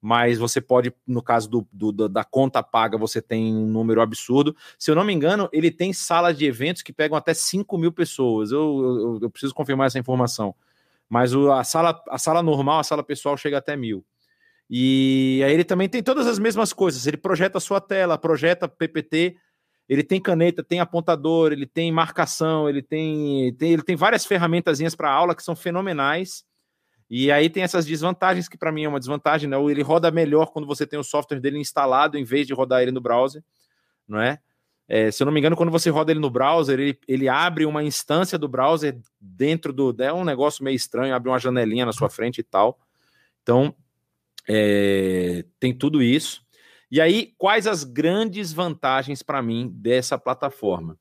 mas você pode, no caso do, do, da conta paga, você tem um número absurdo. Se eu não me engano, ele tem salas de eventos que pegam até cinco mil pessoas. Eu, eu, eu preciso confirmar essa informação. Mas o, a, sala, a sala normal, a sala pessoal chega até mil. E aí ele também tem todas as mesmas coisas. Ele projeta a sua tela, projeta P P T, ele tem caneta, tem apontador, ele tem marcação, ele tem, tem, ele tem várias ferramentazinhas para aula que são fenomenais. E aí tem essas desvantagens, que para mim é uma desvantagem, né? Ele roda melhor quando você tem o software dele instalado, em vez de rodar ele no browser, não é? É, se eu não me engano, quando você roda ele no browser, ele, ele abre uma instância do browser dentro do... É um negócio meio estranho, abre uma janelinha na sua frente e tal. Então, é, tem tudo isso. E aí, quais as grandes vantagens para mim dessa plataforma?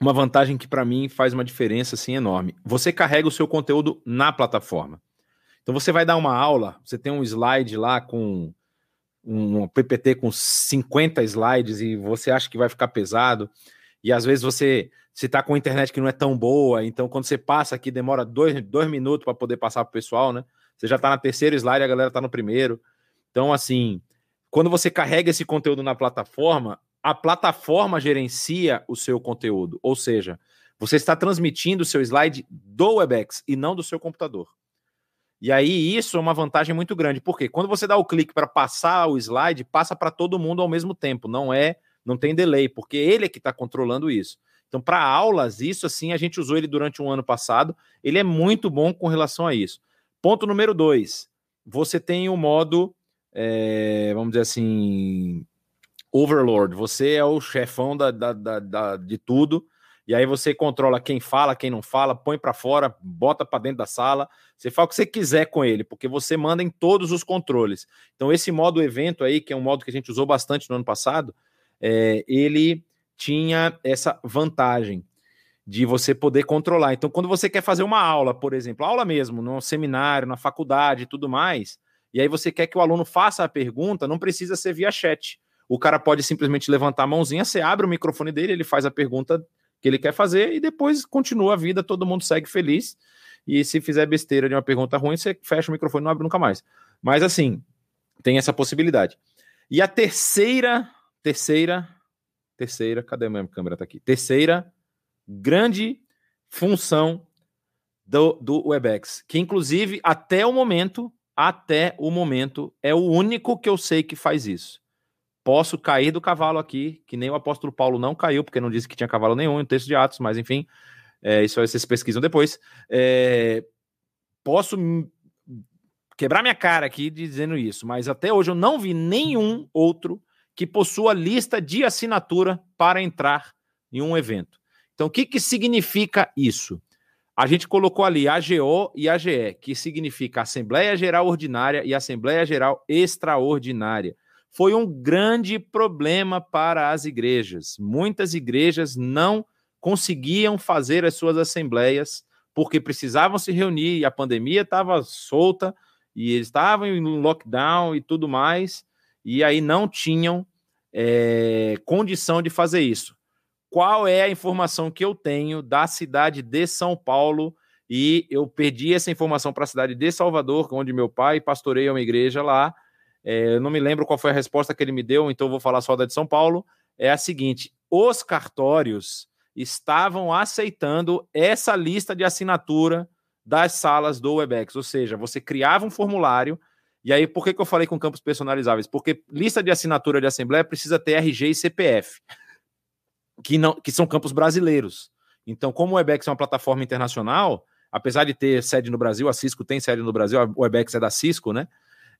Uma vantagem que para mim faz uma diferença assim, enorme. Você carrega o seu conteúdo na plataforma. Então você vai dar uma aula, você tem um slide lá com um P P T com cinquenta slides e você acha que vai ficar pesado. E às vezes você está com internet que não é tão boa, então quando você passa aqui demora dois, dois minutos para poder passar para o pessoal, né? Você já está na terceira slide, a galera está no primeiro. Então assim, quando você carrega esse conteúdo na plataforma, a plataforma gerencia o seu conteúdo, ou seja, você está transmitindo o seu slide do Webex e não do seu computador. E aí isso é uma vantagem muito grande, porque quando você dá o clique para passar o slide, passa para todo mundo ao mesmo tempo, não é, não tem delay, porque ele é que está controlando isso. Então, para aulas, isso assim, a gente usou ele durante um ano passado, ele é muito bom com relação a isso. Ponto número dois, você tem o modo, é, vamos dizer assim... Overlord, você é o chefão da, da, da, da, de tudo, e aí você controla quem fala, quem não fala, põe para fora, bota para dentro da sala, você fala o que você quiser com ele, porque você manda em todos os controles. Então esse modo evento aí, que é um modo que a gente usou bastante no ano passado, é, ele tinha essa vantagem de você poder controlar. Então quando você quer fazer uma aula, por exemplo, aula mesmo, num seminário, na faculdade e tudo mais, e aí você quer que o aluno faça a pergunta, não precisa ser via chat. O cara pode simplesmente levantar a mãozinha, você abre o microfone dele, ele faz a pergunta que ele quer fazer e depois continua a vida, todo mundo segue feliz. E se fizer besteira de uma pergunta ruim, você fecha o microfone e não abre nunca mais. Mas assim, tem essa possibilidade. E a terceira, terceira, terceira, cadê a minha câmera? Tá aqui. Terceira grande função do, do Webex, que inclusive até o momento, até o momento, é o único que eu sei que faz isso. Posso cair do cavalo aqui, que nem o apóstolo Paulo não caiu, porque não disse que tinha cavalo nenhum no texto de Atos, mas enfim, é, isso aí vocês pesquisam depois. É, posso quebrar minha cara aqui dizendo isso, mas até hoje eu não vi nenhum outro que possua lista de assinatura para entrar em um evento. Então, o que, que significa isso? A gente colocou ali A G O e A G E, que significa Assembleia Geral Ordinária e Assembleia Geral Extraordinária. Foi um grande problema para as igrejas. Muitas igrejas não conseguiam fazer as suas assembleias porque precisavam se reunir e a pandemia estava solta e eles estavam em lockdown e tudo mais, e aí não tinham é, condição de fazer isso. Qual é a informação que eu tenho da cidade de São Paulo? E eu perdi essa informação para a cidade de Salvador, onde meu pai pastoreia uma igreja lá. É, eu não me lembro qual foi a resposta que ele me deu, então eu vou falar só da de São Paulo, é a seguinte: os cartórios estavam aceitando essa lista de assinatura das salas do Webex, ou seja, você criava um formulário, e aí por que, que eu falei com campos personalizáveis? Porque lista de assinatura de assembleia precisa ter R G e C P F, que, não, que são campos brasileiros. Então, como o Webex é uma plataforma internacional, apesar de ter sede no Brasil, a Cisco tem sede no Brasil, o Webex é da Cisco, né?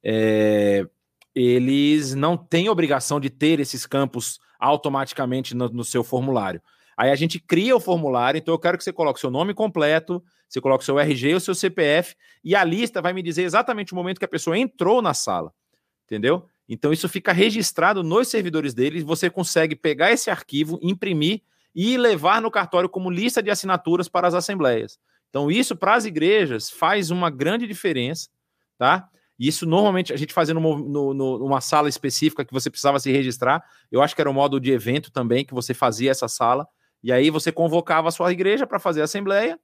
É, eles não têm obrigação de ter esses campos automaticamente no, no seu formulário. Aí a gente cria o formulário, então eu quero que você coloque seu nome completo, você coloque o seu R G, o seu C P F, e a lista vai me dizer exatamente o momento que a pessoa entrou na sala, entendeu? Então isso fica registrado nos servidores deles, você consegue pegar esse arquivo, imprimir e levar no cartório como lista de assinaturas para as assembleias. Então isso para as igrejas faz uma grande diferença, tá? E isso normalmente a gente fazia numa, numa sala específica que você precisava se registrar. Eu acho que era um modo de evento também que você fazia essa sala E aí você convocava a sua igreja para fazer a assembleia,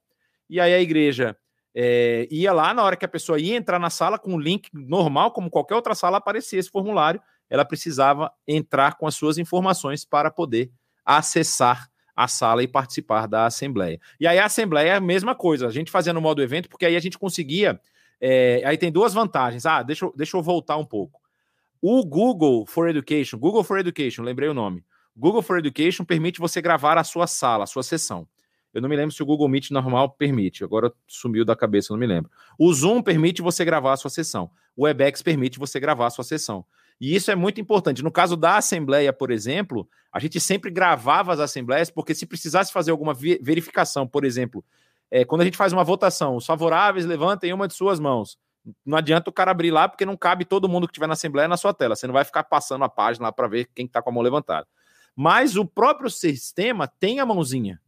e aí a igreja é, ia lá, na hora que a pessoa ia entrar na sala com o link normal, como qualquer outra sala, aparecia esse formulário, ela precisava entrar com as suas informações para poder acessar a sala e participar da assembleia. E aí a assembleia é a mesma coisa, a gente fazia no modo evento, porque aí a gente conseguia... É, aí tem duas vantagens. Ah, deixa eu, deixa eu voltar um pouco. O Google for Education, Google for Education, lembrei o nome. Google for Education permite você gravar a sua sala, a sua sessão. Eu não me lembro se o Google Meet normal permite. Agora sumiu da cabeça, não me lembro. O Zoom permite você gravar a sua sessão. O Webex permite você gravar a sua sessão. E isso é muito importante. No caso da assembleia, por exemplo, a gente sempre gravava as assembleias, porque se precisasse fazer alguma verificação, por exemplo, é, quando a gente faz uma votação, os favoráveis levantem uma de suas mãos. Não adianta o cara abrir lá, porque não cabe todo mundo que estiver na assembleia na sua tela. Você não vai ficar passando a página lá para ver quem está com a mão levantada. Mas o próprio sistema tem a mãozinha.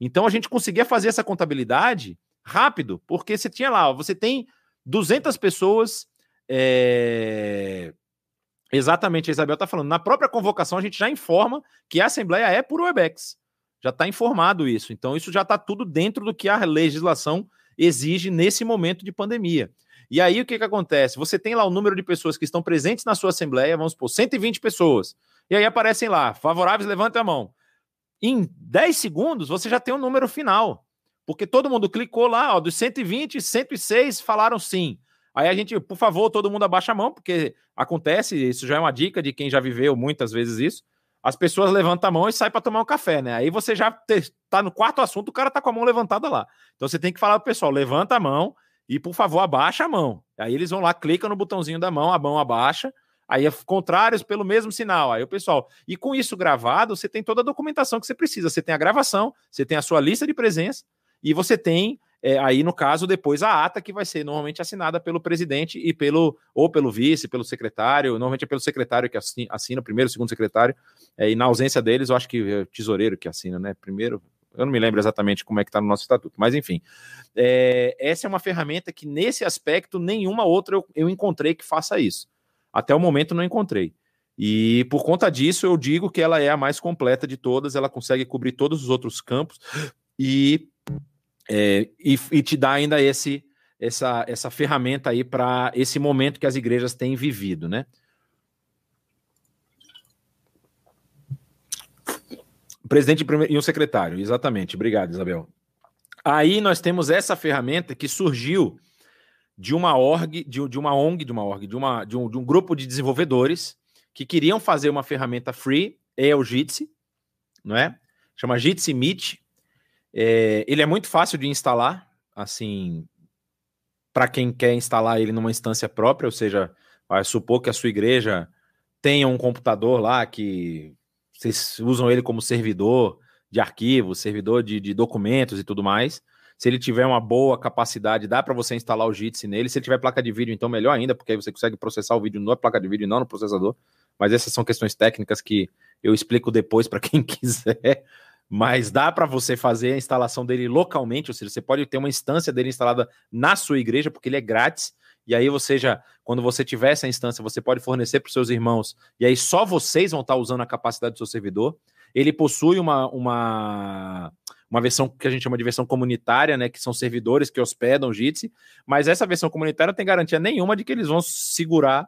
Então, a gente conseguia fazer essa contabilidade rápido, porque você tinha lá, você tem duzentas pessoas, é... exatamente, a Isabel está falando, na própria convocação a gente já informa que a assembleia é por Webex. Já está informado isso. Então, isso já está tudo dentro do que a legislação exige nesse momento de pandemia. E aí, o que, que acontece? Você tem lá o número de pessoas que estão presentes na sua assembleia, vamos supor, cento e vinte pessoas. E aí aparecem lá, favoráveis, levantem a mão. Em dez segundos, você já tem um número final. Porque todo mundo clicou lá, ó, dos cento e vinte, cento e seis falaram sim. Aí a gente, por favor, todo mundo abaixa a mão, porque acontece, isso já é uma dica de quem já viveu muitas vezes isso. As pessoas levantam a mão e saem para tomar um café, né? Aí você já está no quarto assunto, o cara está com a mão levantada lá. Então você tem que falar pro pessoal, levanta a mão e, por favor, abaixa a mão. Aí eles vão lá, clicam no botãozinho da mão, a mão abaixa. Aí é contrários pelo mesmo sinal. Aí o pessoal... E com isso gravado, você tem toda a documentação que você precisa. Você tem a gravação, você tem a sua lista de presença e você tem, é, aí no caso, depois a ata que vai ser normalmente assinada pelo presidente e pelo... Ou pelo vice, pelo secretário. Normalmente é pelo secretário que assina, assina o primeiro, o segundo secretário. É, e na ausência deles, eu acho que é o tesoureiro que assina, né? Primeiro... Eu não me lembro exatamente como é que está no nosso estatuto, mas enfim. É, essa é uma ferramenta que, nesse aspecto, nenhuma outra eu, eu encontrei que faça isso. Até o momento não encontrei. E por conta disso eu digo que ela é a mais completa de todas, ela consegue cobrir todos os outros campos e, é, e, e te dá ainda esse, essa, essa ferramenta aí para esse momento que as igrejas têm vivido, né? Presidente e um secretário, exatamente. Obrigado, Isabel. Aí nós temos essa ferramenta que surgiu de uma org, de, de uma ONG, de uma org, de, uma, de, um, de um grupo de desenvolvedores que queriam fazer uma ferramenta free, é o Jitsi, não é? Chama Jitsi Meet. É, ele é muito fácil de instalar, assim, para quem quer instalar ele numa instância própria, ou seja, vai supor que a sua igreja tenha um computador lá que vocês usam ele como servidor de arquivos, servidor de, de documentos e tudo mais. Se ele tiver uma boa capacidade, dá para você instalar o Jitsi nele. Se ele tiver placa de vídeo, então melhor ainda, porque aí você consegue processar o vídeo na placa de vídeo e não no processador. Mas essas são questões técnicas que eu explico depois para quem quiser. Mas dá para você fazer a instalação dele localmente, ou seja, você pode ter uma instância dele instalada na sua igreja, porque ele é grátis. E aí, ou seja, quando você tiver essa instância, você pode fornecer para os seus irmãos. E aí só vocês vão estar usando a capacidade do seu servidor. Ele possui uma... uma... uma versão que a gente chama de versão comunitária, né, que são servidores que hospedam o Jitsi, mas essa versão comunitária não tem garantia nenhuma de que eles vão segurar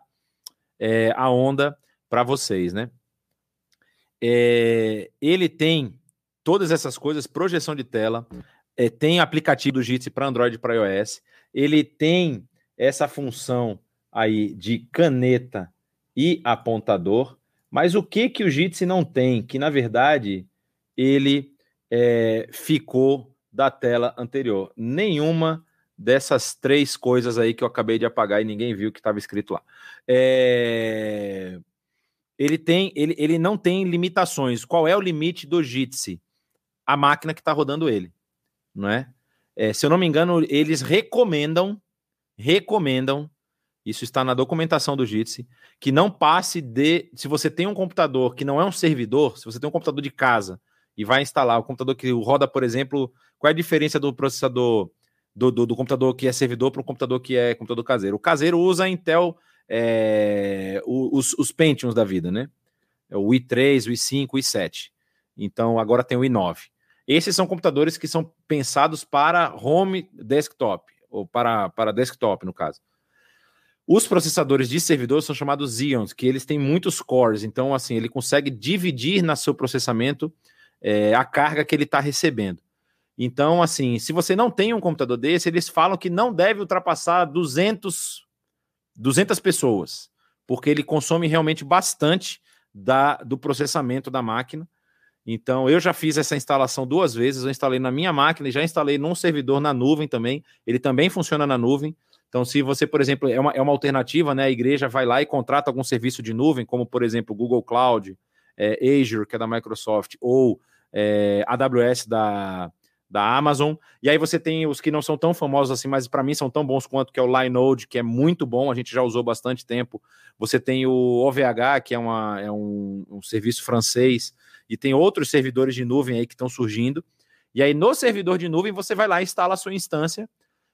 é, a onda para vocês, né? É, ele tem todas essas coisas, projeção de tela, é, tem aplicativo do Jitsi para Android e para iOS, ele tem essa função aí de caneta e apontador, mas o que, que o Jitsi não tem? Que, na verdade, ele... É, ficou da tela anterior. Nenhuma dessas três coisas aí que eu acabei de apagar e ninguém viu que estava escrito lá. É... Ele, tem, ele, ele não tem limitações. Qual é o limite do Jitsi? A máquina que está rodando ele. Não é? É, se eu não me engano, eles recomendam, recomendam, isso está na documentação do Jitsi, que não passe de... Se você tem um computador que não é um servidor, se você tem um computador de casa e vai instalar o computador que roda, por exemplo, qual é a diferença do processador, do, do, do computador que é servidor para o computador que é computador caseiro? O caseiro usa a Intel, é, os, os Pentiums da vida, né? O i três, o i cinco, o i sete. Então, agora tem o i nove. Esses são computadores que são pensados para home desktop, ou para, para desktop, no caso. Os processadores de servidor são chamados Xeons, que eles têm muitos cores. Então, assim, ele consegue dividir no seu processamento é, a carga que ele está recebendo. Então, assim, se você não tem um computador desse, eles falam que não deve ultrapassar duzentas pessoas, porque ele consome realmente bastante da, do processamento da máquina. Então, eu já fiz essa instalação duas vezes, eu instalei na minha máquina e já instalei num servidor na nuvem também, ele também funciona na nuvem. Então, se você, por exemplo, é uma, é uma alternativa, né? A igreja vai lá e contrata algum serviço de nuvem, como, por exemplo, Google Cloud, é, Azure, que é da Microsoft, ou é, A W S da, da Amazon. E aí você tem os que não são tão famosos assim, mas para mim são tão bons quanto, que é o Linode, que é muito bom, a gente já usou bastante tempo. Você tem o O V H, que é, uma, é um, um serviço francês, e tem outros servidores de nuvem aí que estão surgindo. E aí, no servidor de nuvem, você vai lá e instala a sua instância.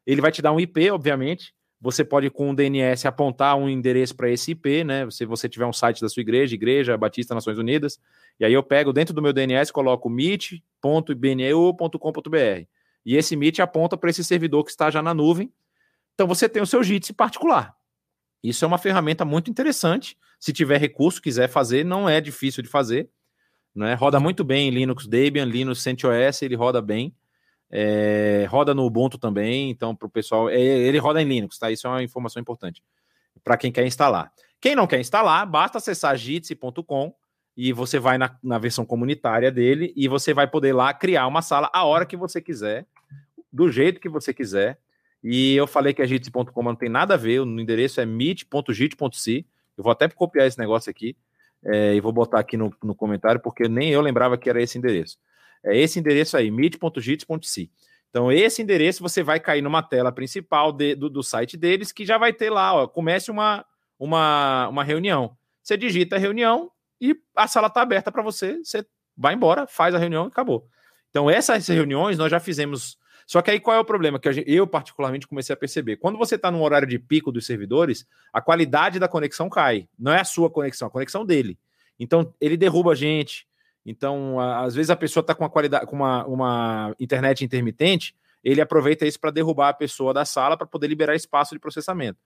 Ele vai te dar um I P, obviamente. Você pode, com o D N S, apontar um endereço para esse I P, né? Se você tiver um site da sua igreja, Igreja Batista Nações Unidas, e aí eu pego dentro do meu D N S, coloco meet ponto b n u ponto com ponto b r. E esse Meet aponta para esse servidor que está já na nuvem. Então, você tem o seu Jitsi particular. Isso é uma ferramenta muito interessante. Se tiver recurso, quiser fazer, não é difícil de fazer, né? Roda muito bem em Linux Debian, Linux CentOS, ele roda bem. É, roda no Ubuntu também, então para o pessoal, é, ele roda em Linux, tá? Isso é uma informação importante para quem quer instalar. Quem não quer instalar, basta acessar jitsi ponto com e você vai na, na versão comunitária dele e você vai poder lá criar uma sala a hora que você quiser, do jeito que você quiser. E eu falei que a jitsi ponto com não tem nada a ver, o endereço é meet ponto jit ponto c i. Eu vou até copiar esse negócio aqui é, e vou botar aqui no, no comentário, porque nem eu lembrava que era esse endereço. É esse endereço aí, meet ponto jits ponto c i. Então, esse endereço você vai cair numa tela principal de, do, do site deles, que já vai ter lá, ó, comece uma, uma, uma reunião. Você digita a reunião e a sala está aberta para você, você vai embora, faz a reunião e acabou. Então, essas reuniões nós já fizemos. Só que aí qual é o problema? Que eu, particularmente, comecei a perceber. Quando você está num horário de pico dos servidores, a qualidade da conexão cai. Não é a sua conexão, a conexão dele. Então, ele derruba a gente. Então, às vezes a pessoa está com, uma, qualidade, com uma, uma internet intermitente, ele aproveita isso para derrubar a pessoa da sala para poder liberar espaço de processamento.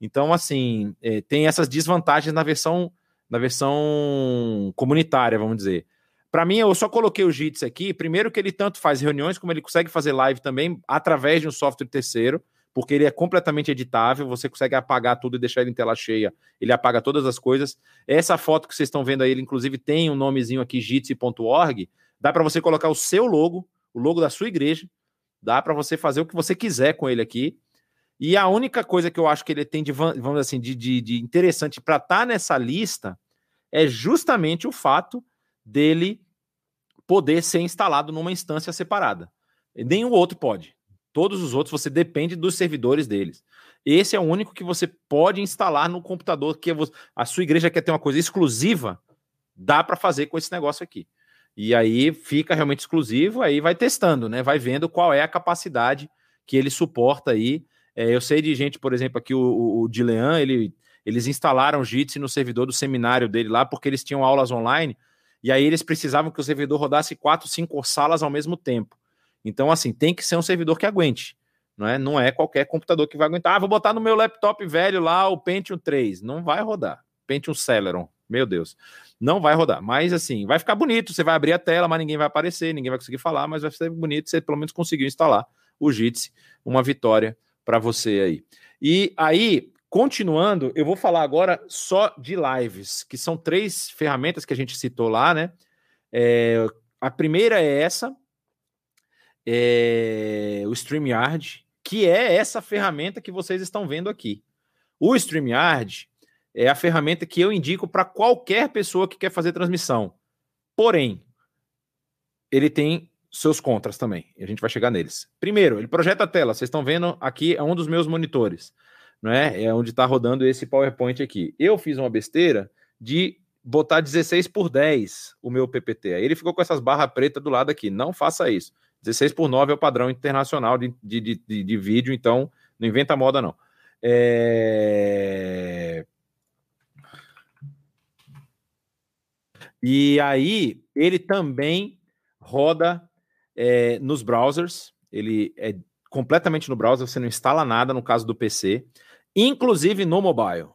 Então, assim, é, tem essas desvantagens na versão, na versão comunitária, vamos dizer. Para mim, eu só coloquei o Jitsi aqui, primeiro que ele tanto faz reuniões, como ele consegue fazer live também através de um software terceiro, porque ele é completamente editável, você consegue apagar tudo e deixar ele em tela cheia, ele apaga todas as coisas. Essa foto que vocês estão vendo aí, ele inclusive tem um nomezinho aqui, jitsi ponto org, dá para você colocar o seu logo, o logo da sua igreja, dá para você fazer o que você quiser com ele aqui. E a única coisa que eu acho que ele tem de, vamos dizer assim, de, de, de interessante para estar nessa lista é justamente o fato dele poder ser instalado numa instância separada. Nenhum outro pode. Todos os outros, você depende dos servidores deles. Esse é o único que você pode instalar no computador, que a sua igreja quer ter uma coisa exclusiva, dá para fazer com esse negócio aqui. E aí fica realmente exclusivo, aí vai testando, né? Vai vendo qual é a capacidade que ele suporta aí. É, eu sei de gente, por exemplo, aqui o, o, o Dilean, ele, eles instalaram Jitsi no servidor do seminário dele lá, porque eles tinham aulas online, e aí eles precisavam que o servidor rodasse quatro, cinco salas ao mesmo tempo. Então, assim, tem que ser um servidor que aguente, não é? Não é qualquer computador que vai aguentar. Ah, vou botar no meu laptop velho lá o Pentium três. Não vai rodar. Pentium Celeron, meu Deus. Não vai rodar. Mas, assim, vai ficar bonito. Você vai abrir a tela, mas ninguém vai aparecer, ninguém vai conseguir falar, mas vai ser bonito. Você, pelo menos, conseguiu instalar o Jitsi. Uma vitória para você aí. E aí, continuando, eu vou falar agora só de lives, que são três ferramentas que a gente citou lá, né? É, a primeira é essa. É, o StreamYard, que é essa ferramenta que vocês estão vendo aqui. O StreamYard é a ferramenta que eu indico para qualquer pessoa que quer fazer transmissão. Porém, ele tem seus contras também. E a gente vai chegar neles. Primeiro, ele projeta a tela. Vocês estão vendo aqui, é um dos meus monitores, não é? É onde está rodando esse PowerPoint aqui. Eu fiz uma besteira de botar dezesseis por dez o meu P P T. Aí ele ficou com essas barras pretas do lado aqui. Não faça isso. dezesseis por nove é o padrão internacional de, de, de, de vídeo, então não inventa moda, não. É... E aí, ele também roda é, nos browsers. Ele é completamente no browser, você não instala nada no caso do P C, inclusive no mobile.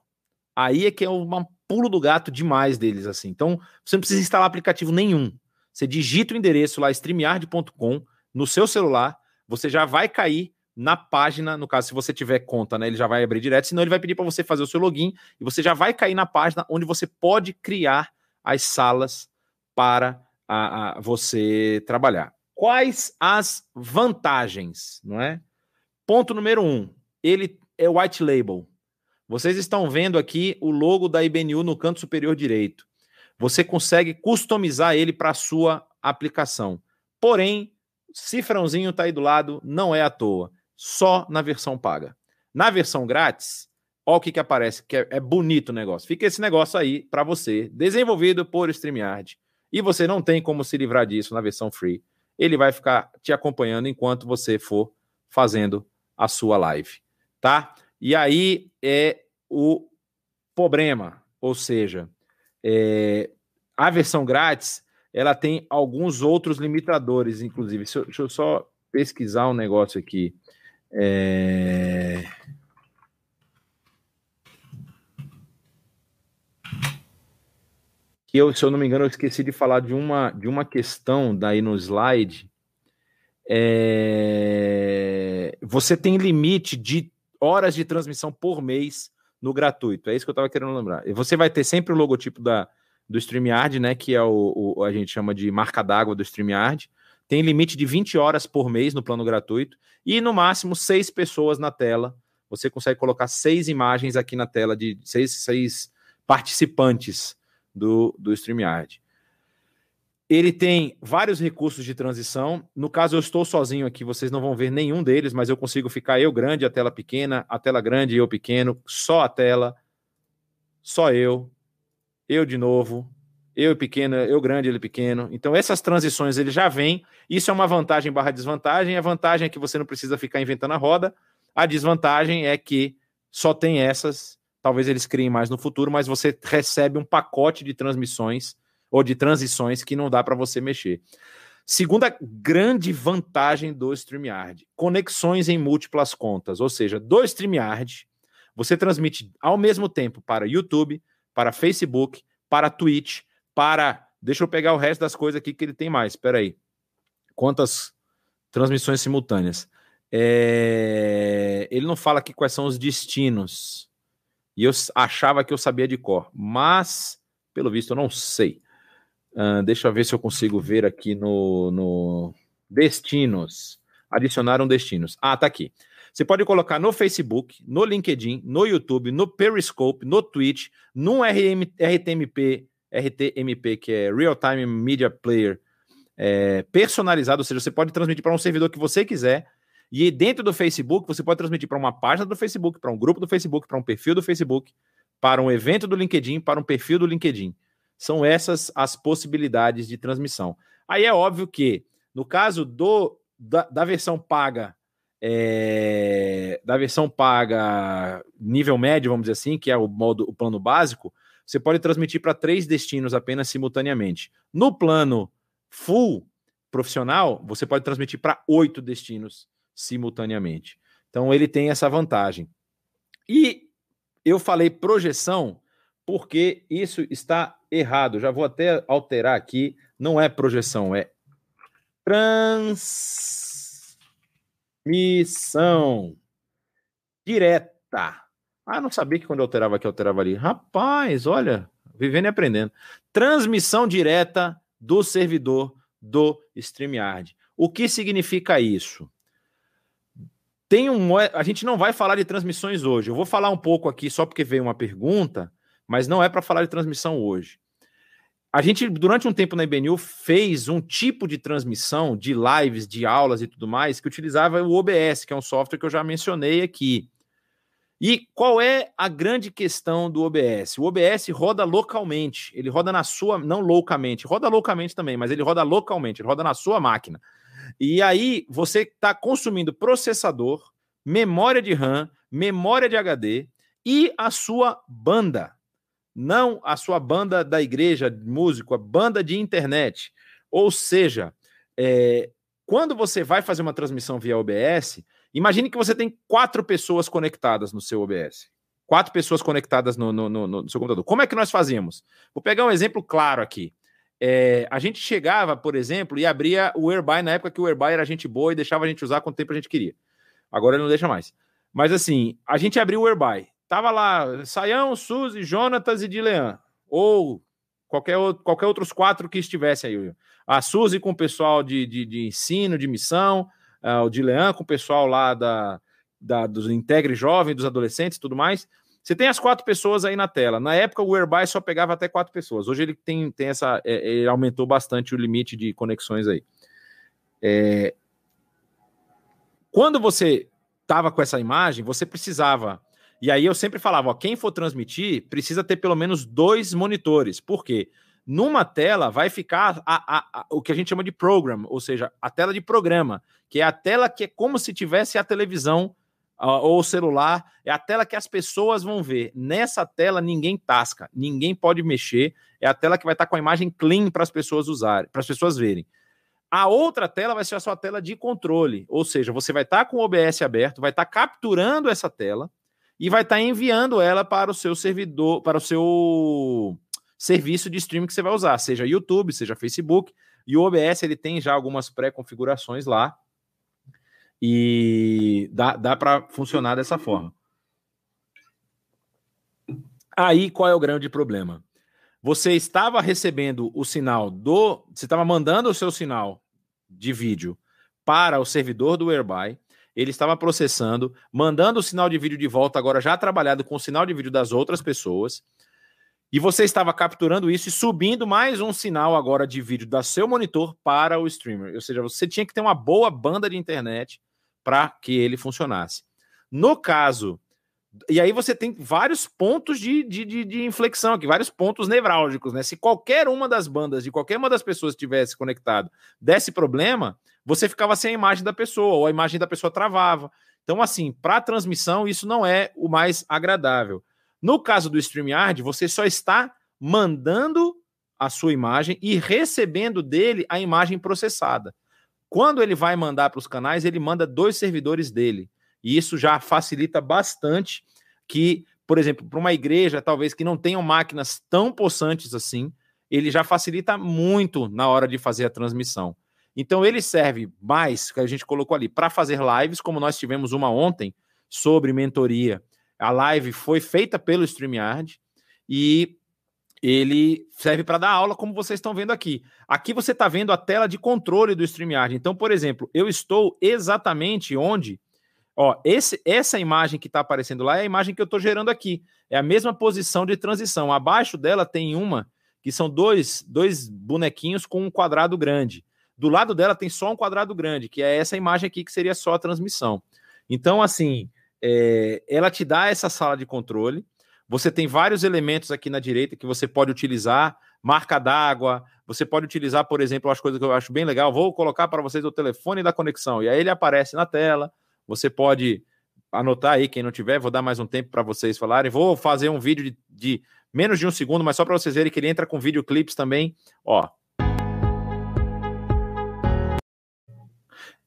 Aí é que é um pulo do gato demais deles, assim. Então, você não precisa instalar aplicativo nenhum. Você digita o endereço lá, StreamYard ponto com, no seu celular, você já vai cair na página, no caso, se você tiver conta, né, ele já vai abrir direto, senão ele vai pedir para você fazer o seu login e você já vai cair na página onde você pode criar as salas para a, a, você trabalhar. Quais as vantagens, não é? Ponto número um, ele é white label. Vocês estão vendo aqui o logo da I B N U no canto superior direito. Você consegue customizar ele para a sua aplicação. Porém, cifrãozinho está aí do lado, não é à toa. Só na versão paga. Na versão grátis, olha o que, que aparece, que é, é bonito o negócio. Fica esse negócio aí para você, desenvolvido por StreamYard. E você não tem como se livrar disso na versão free. Ele vai ficar te acompanhando enquanto você for fazendo a sua live, tá? E aí é o problema, ou seja, é, a versão grátis, ela tem alguns outros limitadores, inclusive. Deixa eu, deixa eu só pesquisar um negócio aqui. É... Que eu, se eu não me engano, eu esqueci de falar de uma, de uma questão daí no slide. É... Você tem limite de horas de transmissão por mês no gratuito. É isso que eu estava querendo lembrar. E você vai ter sempre o logotipo da... do StreamYard, né, que é o, o, a gente chama de marca d'água do StreamYard, tem limite de vinte horas por mês no plano gratuito e, no máximo, seis pessoas na tela. Você consegue colocar seis imagens aqui na tela de seis, seis participantes do, do StreamYard. Ele tem vários recursos de transição. No caso, eu estou sozinho aqui, vocês não vão ver nenhum deles, mas eu consigo ficar eu grande, a tela pequena, a tela grande e eu pequeno, só a tela, só eu, eu de novo, eu pequeno, eu grande, ele pequeno. Então, essas transições ele já vem. Isso é uma vantagem barra desvantagem. A vantagem é que você não precisa ficar inventando a roda. A desvantagem é que só tem essas. Talvez eles criem mais no futuro, mas você recebe um pacote de transmissões ou de transições que não dá para você mexer. Segunda grande vantagem do StreamYard, conexões em múltiplas contas. Ou seja, do StreamYard, você transmite ao mesmo tempo para YouTube, para Facebook, para Twitch, para... Deixa eu pegar o resto das coisas aqui que ele tem mais. Espera aí. Quantas transmissões simultâneas? É... Ele não fala aqui quais são os destinos. E eu achava que eu sabia de cor. Mas, pelo visto, eu não sei. Uh, deixa eu ver se eu consigo ver aqui no... no... Destinos. Adicionaram destinos. Ah, tá aqui. Você pode colocar no Facebook, no LinkedIn, no YouTube, no Periscope, no Twitch, no R T M P, R T M P, que é Real Time Media Player, é, personalizado, ou seja, você pode transmitir para um servidor que você quiser, e dentro do Facebook, você pode transmitir para uma página do Facebook, para um grupo do Facebook, para um perfil do Facebook, para um evento do LinkedIn, para um perfil do LinkedIn. São essas as possibilidades de transmissão. Aí é óbvio que, no caso do, da, da versão paga, É, da versão paga nível médio, vamos dizer assim, que é o, modo, o plano básico, você pode transmitir para três destinos apenas simultaneamente. No plano full profissional, você pode transmitir para oito destinos simultaneamente. Então, ele tem essa vantagem. E eu falei projeção porque isso está errado. Já vou até alterar aqui. Não é projeção, é trans... Missão direta. Ah, não sabia que quando eu alterava aqui, eu alterava ali. Rapaz, olha, vivendo e aprendendo. Transmissão direta do servidor do StreamYard. O que significa isso? Tem um, a gente não vai falar de transmissões hoje. Eu vou falar um pouco aqui só porque veio uma pergunta, mas não é para falar de transmissão hoje. A gente, durante um tempo na I B N U, fez um tipo de transmissão de lives, de aulas e tudo mais, que utilizava o O B S, que é um software que eu já mencionei aqui. E qual é a grande questão do O B S? O O B S roda localmente, ele roda na sua... Não loucamente, roda loucamente também, mas ele roda localmente, ele roda na sua máquina. E aí você está consumindo processador, memória de RAM, memória de H D e a sua banda. Não a sua banda da igreja, músico, a banda de internet. Ou seja, é, Quando você vai fazer uma transmissão via O B S, imagine que você tem quatro pessoas conectadas no seu O B S. Quatro pessoas conectadas no, no, no, no seu computador. Como é que nós fazíamos? Vou pegar um exemplo claro aqui. É, a gente chegava, por exemplo, e abria o Whereby, na época que o Whereby era gente boa e deixava a gente usar quanto tempo a gente queria. Agora ele não deixa mais. Mas assim, a gente abriu o Whereby. Tava lá Saião, Suzy, Jonatas e Dilean. Ou qualquer, outro, qualquer outros quatro que estivessem aí. A Suzy com o pessoal de, de, de ensino, de missão. Uh, o Dilean com o pessoal lá da, da, dos Integre Jovem, dos adolescentes e tudo mais. Você tem as quatro pessoas aí na tela. Na época, o Whereby só pegava até quatro pessoas. Hoje ele tem, tem essa... É, ele aumentou bastante o limite de conexões aí. É... Quando você estava com essa imagem, você precisava... E aí eu sempre falava, ó, quem for transmitir precisa ter pelo menos dois monitores. Por quê? Numa tela vai ficar a, a, a, o que a gente chama de program, ou seja, a tela de programa, que é a tela que é como se tivesse a televisão a, ou o celular, é a tela que as pessoas vão ver. Nessa tela ninguém tasca, ninguém pode mexer, é a tela que vai estar com a imagem clean para as pessoas usarem, para as pessoas verem. A outra tela vai ser a sua tela de controle, ou seja, você vai estar com o O B S aberto, vai estar capturando essa tela, e vai estar enviando ela para o seu servidor, para o seu serviço de streaming que você vai usar, seja YouTube, seja Facebook, e o O B S ele tem já algumas pré-configurações lá, e dá, dá para funcionar dessa forma. Aí, qual é o grande problema? Você estava recebendo o sinal do... Você estava mandando o seu sinal de vídeo para o servidor do Whereby, ele estava processando, mandando o sinal de vídeo de volta, agora já trabalhado com o sinal de vídeo das outras pessoas, e você estava capturando isso e subindo mais um sinal agora de vídeo do seu monitor para o streamer. Ou seja, você tinha que ter uma boa banda de internet para que ele funcionasse. No caso, e aí você tem vários pontos de, de, de, de inflexão aqui, vários pontos nevrálgicos, né? Se qualquer uma das bandas de qualquer uma das pessoas tivesse conectado desse problema, você ficava sem a imagem da pessoa, ou a imagem da pessoa travava. Então, assim, para a transmissão, isso não é o mais agradável. No caso do StreamYard, você só está mandando a sua imagem e recebendo dele a imagem processada. Quando ele vai mandar para os canais, ele manda dois servidores dele. E isso já facilita bastante que, por exemplo, para uma igreja, talvez, que não tenham máquinas tão possantes assim, ele já facilita muito na hora de fazer a transmissão. Então ele serve mais, que a gente colocou ali, para fazer lives, como nós tivemos uma ontem, sobre mentoria. A live foi feita pelo StreamYard e ele serve para dar aula, como vocês estão vendo aqui. Aqui você está vendo a tela de controle do StreamYard. Então, por exemplo, eu estou exatamente onde... Ó, esse, essa imagem que está aparecendo lá é a imagem que eu estou gerando aqui. É a mesma posição de transição. Abaixo dela tem uma, que são dois, dois bonequinhos com um quadrado grande. Do lado dela tem só um quadrado grande, que é essa imagem aqui, que seria só a transmissão. Então, assim, é, ela te dá essa sala de controle. Você tem vários elementos aqui na direita que você pode utilizar. Marca d'água. Você pode utilizar, por exemplo, as coisas que eu acho bem legal. Vou colocar para vocês o telefone da conexão. E aí ele aparece na tela. Você pode anotar aí, quem não tiver. Vou dar mais um tempo para vocês falarem. Vou fazer um vídeo de, de menos de um segundo, mas só para vocês verem que ele entra com videoclipes também. Ó.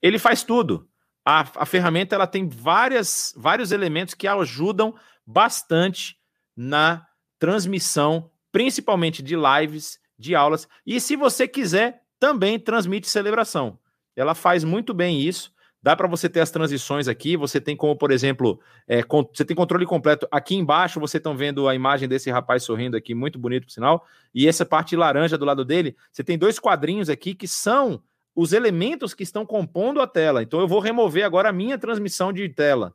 Ele faz tudo. A, a ferramenta ela tem várias, vários elementos que ajudam bastante na transmissão, principalmente de lives, de aulas. E se você quiser, também transmite celebração. Ela faz muito bem isso. Dá para você ter as transições aqui. Você tem como, por exemplo, é, con- você tem controle completo. Aqui embaixo, vocês estão vendo a imagem desse rapaz sorrindo aqui, muito bonito, por sinal. E essa parte laranja do lado dele, você tem dois quadrinhos aqui que são... os elementos que estão compondo a tela. Então eu vou remover agora a minha transmissão de tela.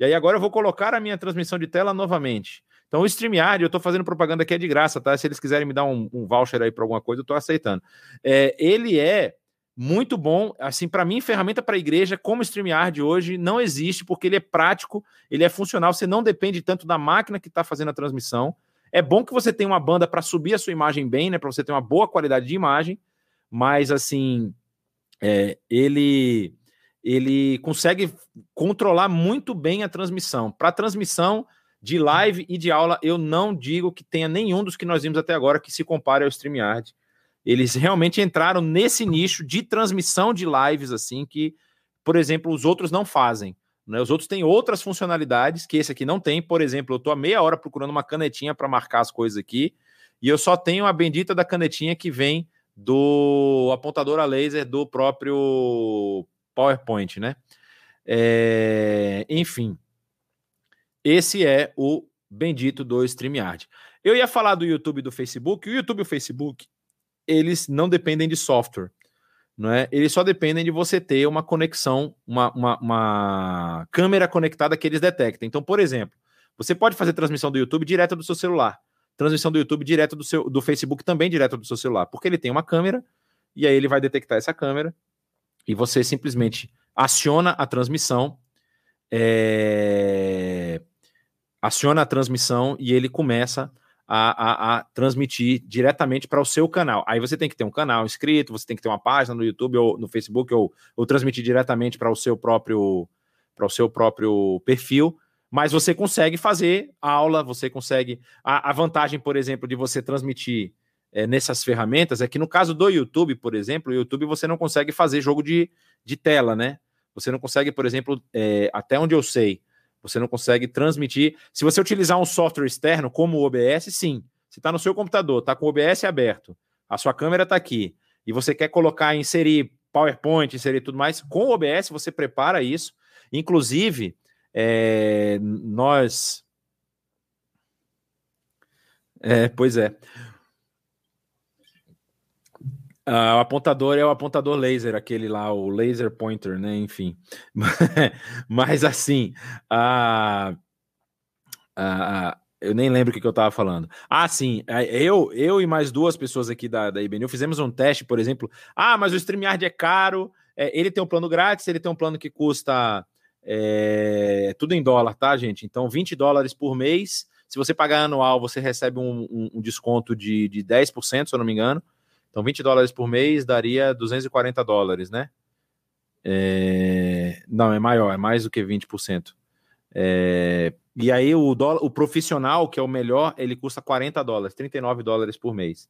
E aí agora eu vou colocar a minha transmissão de tela novamente. Então o StreamYard, eu estou fazendo propaganda que é de graça, tá? Se eles quiserem me dar um, um voucher aí para alguma coisa, eu estou aceitando. É, ele é muito bom. Assim, para mim, ferramenta para igreja como o StreamYard hoje não existe, porque ele é prático, ele é funcional, você não depende tanto da máquina que está fazendo a transmissão. É bom que você tenha uma banda para subir a sua imagem bem, né? Para você ter uma boa qualidade de imagem. Mas, assim, é, ele, ele consegue controlar muito bem a transmissão. Para transmissão de live e de aula, eu não digo que tenha nenhum dos que nós vimos até agora que se compare ao StreamYard. Eles realmente entraram nesse nicho de transmissão de lives, assim, que, por exemplo, os outros não fazem. Né? Os outros têm outras funcionalidades que esse aqui não tem. Por exemplo, eu estou há meia hora procurando uma canetinha para marcar as coisas aqui e eu só tenho a bendita da canetinha que vem do apontador a laser do próprio PowerPoint, né? É... Enfim, esse é o bendito do StreamYard. Eu ia falar do YouTube e do Facebook. O YouTube e o Facebook... eles não dependem de software, não é? Eles só dependem de você ter uma conexão, uma, uma, uma câmera conectada que eles detectem. Então, por exemplo, você pode fazer transmissão do YouTube direto do seu celular, transmissão do YouTube direto do, seu, do Facebook também direto do seu celular, porque ele tem uma câmera e aí ele vai detectar essa câmera e você simplesmente aciona a transmissão, é... aciona a transmissão e ele começa... A, a, a transmitir diretamente para o seu canal. Aí você tem que ter um canal inscrito, você tem que ter uma página no YouTube ou no Facebook, ou, ou transmitir diretamente para o seu próprio, para o seu próprio perfil, mas você consegue fazer aula, você consegue... A, a vantagem, por exemplo, de você transmitir é, nessas ferramentas é que no caso do YouTube, por exemplo, o YouTube você não consegue fazer jogo de, de tela, né? Você não consegue, por exemplo, é, até onde eu sei, você não consegue transmitir. Se você utilizar um software externo, como o O B S, sim. Você está no seu computador, está com o O B S aberto, a sua câmera está aqui, e você quer colocar, inserir PowerPoint, inserir tudo mais, com o O B S você prepara isso. Inclusive, é, nós... É, pois é. Ah, o apontador é o apontador laser, aquele lá, o laser pointer, né? Enfim. Mas assim, ah, ah, eu nem lembro o que, que eu estava falando. Ah, sim, eu, eu e mais duas pessoas aqui da, da I B N U fizemos um teste, por exemplo. Ah, mas o StreamYard é caro, é, ele tem um plano grátis, ele tem um plano que custa é, tudo em dólar, tá, gente? Então, vinte dólares por mês. Se você pagar anual, você recebe um, um, um desconto de, de dez por cento, se eu não me engano. Então, vinte dólares por mês daria duzentos e quarenta dólares, né? É... Não, é maior, é mais do que vinte por cento. É... E aí, o, dólar, o profissional, que é o melhor, ele custa quarenta dólares, trinta e nove dólares por mês.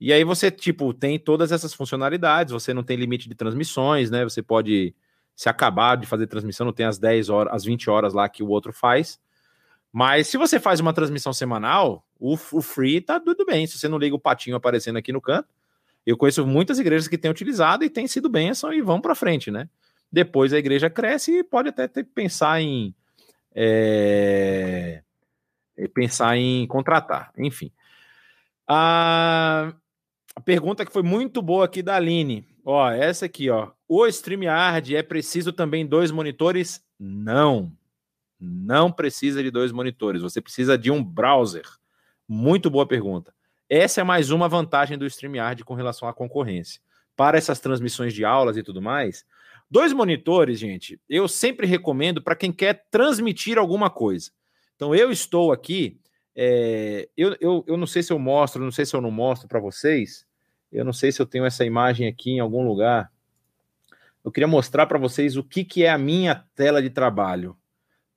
E aí você, tipo, tem todas essas funcionalidades, você não tem limite de transmissões, né? Você pode se acabar de fazer transmissão, não tem as dez horas, as vinte horas lá que o outro faz. Mas se você faz uma transmissão semanal, o, o free tá tudo bem. Se você não liga o patinho aparecendo aqui no canto, eu conheço muitas igrejas que têm utilizado e têm sido bênção e vão para frente, né? Depois a igreja cresce e pode até ter, pensar em é, pensar em contratar, enfim. A, a pergunta que foi muito boa aqui da Aline, ó, essa aqui, ó. O StreamYard é preciso também dois monitores? Não, não precisa de dois monitores, você precisa de um browser. Muito boa pergunta. Essa é mais uma vantagem do StreamYard com relação à concorrência. Para essas transmissões de aulas e tudo mais, dois monitores, gente, eu sempre recomendo para quem quer transmitir alguma coisa. Então, eu estou aqui, é, eu, eu, eu não sei se eu mostro, não sei se eu não mostro para vocês, eu não sei se eu tenho essa imagem aqui em algum lugar. Eu queria mostrar para vocês o que, que é a minha tela de trabalho.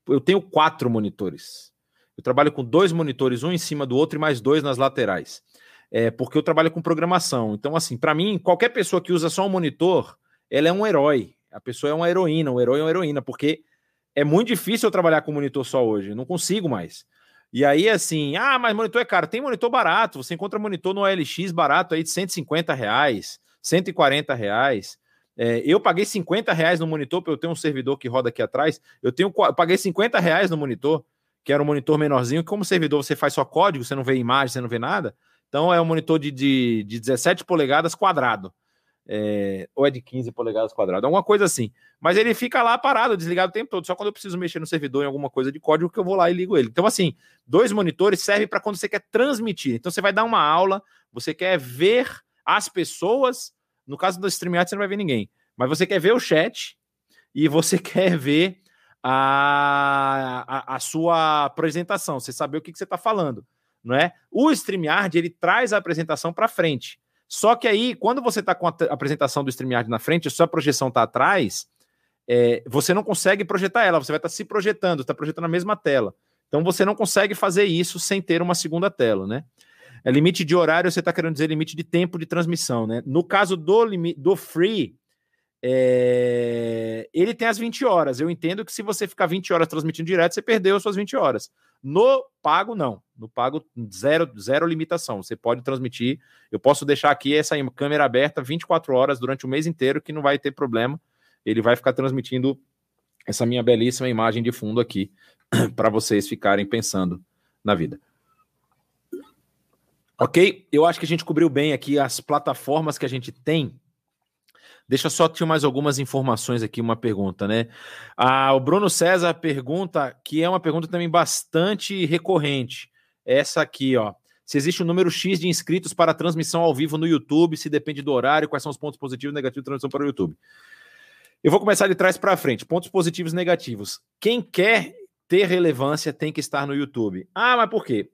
Eu tenho quatro monitores. Eu trabalho com dois monitores, um em cima do outro e mais dois nas laterais. É, porque eu trabalho com programação. Então, assim, para mim, qualquer pessoa que usa só um monitor, ela é um herói. A pessoa é uma heroína, um herói é uma heroína, porque é muito difícil eu trabalhar com monitor só hoje. Eu não consigo mais. E aí, assim, ah, mas monitor é caro. Tem monitor barato. Você encontra monitor no O L X barato aí de cento e cinquenta reais, cento e quarenta reais. É, eu paguei cinquenta reais no monitor, porque eu tenho um servidor que roda aqui atrás. Eu, tenho, eu paguei cinquenta reais no monitor, que era um monitor menorzinho. Como servidor você faz só código, você não vê imagem, você não vê nada. Então é um monitor de, de, de dezessete polegadas quadrado. É, ou é de quinze polegadas quadrado, alguma coisa assim. Mas ele fica lá parado, desligado o tempo todo. Só quando eu preciso mexer no servidor em alguma coisa de código que eu vou lá e ligo ele. Então assim, dois monitores servem para quando você quer transmitir. Então você vai dar uma aula, você quer ver as pessoas... No caso do StreamYard, você não vai ver ninguém. Mas você quer ver o chat e você quer ver a, a, a sua apresentação. Você saber o que, que você está falando, não é? O StreamYard, ele traz a apresentação para frente. Só que aí, quando você está com a apresentação do StreamYard na frente, a sua projeção está atrás, é, você não consegue projetar ela. Você vai estar tá se projetando, está projetando a mesma tela. Então, você não consegue fazer isso sem ter uma segunda tela, né? Limite de horário, você está querendo dizer limite de tempo de transmissão, né? No caso do, do free, é... ele tem as vinte horas. Eu entendo que se você ficar vinte horas transmitindo direto, você perdeu as suas vinte horas. No pago, não. No pago, zero, zero limitação. Você pode transmitir. Eu posso deixar aqui essa câmera aberta vinte e quatro horas durante o mês inteiro, que não vai ter problema. Ele vai ficar transmitindo essa minha belíssima imagem de fundo aqui, para vocês ficarem pensando na vida. Ok? Eu acho que a gente cobriu bem aqui as plataformas que a gente tem. Deixa só ter mais algumas informações aqui, uma pergunta, né? Ah, o Bruno César pergunta, que é uma pergunta também bastante recorrente. Essa aqui, ó. Se existe um número X de inscritos para transmissão ao vivo no YouTube, se depende do horário, quais são os pontos positivos e negativos de transmissão para o YouTube? Eu vou começar de trás para frente. Pontos positivos e negativos. Quem quer ter relevância tem que estar no YouTube. Ah, mas por quê?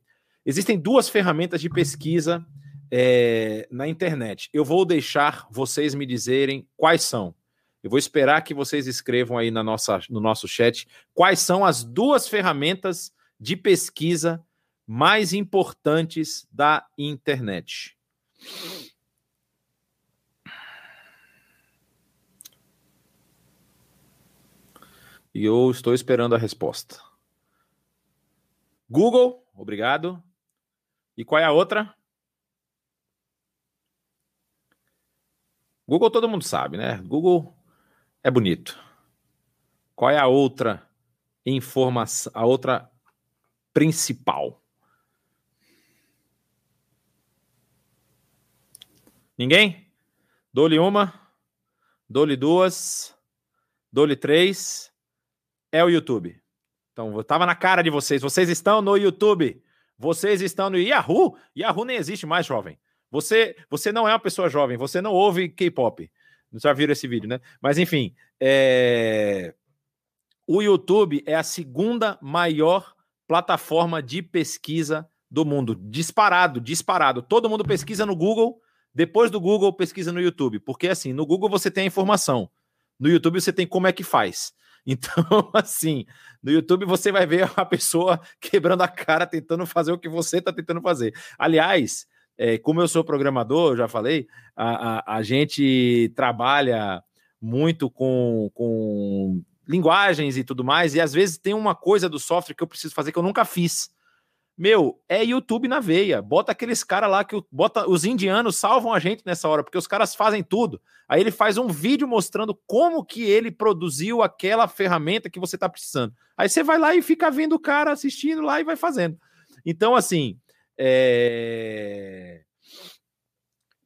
Existem duas ferramentas de pesquisa é, na internet. Eu vou deixar vocês me dizerem quais são. Eu vou esperar que vocês escrevam aí na nossa, no nosso chat quais são as duas ferramentas de pesquisa mais importantes da internet. E eu estou esperando a resposta. Google, obrigado. E qual é a outra? Google todo mundo sabe, né? Google é bonito. Qual é a outra informação, a outra principal? Ninguém? Dou-lhe uma, dou-lhe duas, dou-lhe três. É o YouTube. Então, eu tava na cara de vocês. Vocês estão no YouTube. Vocês estão no Yahoo? Yahoo nem existe mais, jovem. Você, você não é uma pessoa jovem, você não ouve K-pop. Já viram esse vídeo, né? Mas, enfim, é... o YouTube é a segunda maior plataforma de pesquisa do mundo. Disparado, disparado. Todo mundo pesquisa no Google, depois do Google pesquisa no YouTube. Porque, assim, no Google você tem a informação, no YouTube você tem como é que faz. Então, assim, no YouTube você vai ver a pessoa quebrando a cara, tentando fazer o que você está tentando fazer. Aliás, é, como eu sou programador, eu já falei, a, a, a gente trabalha muito com, com linguagens e tudo mais, e às vezes tem uma coisa do software que eu preciso fazer que eu nunca fiz. Meu, é YouTube na veia. Bota aqueles caras lá, que bota, os indianos salvam a gente nessa hora, porque os caras fazem tudo. Aí ele faz um vídeo mostrando como que ele produziu aquela ferramenta que você está precisando. Aí você vai lá e fica vendo o cara assistindo lá e vai fazendo. Então, assim, é...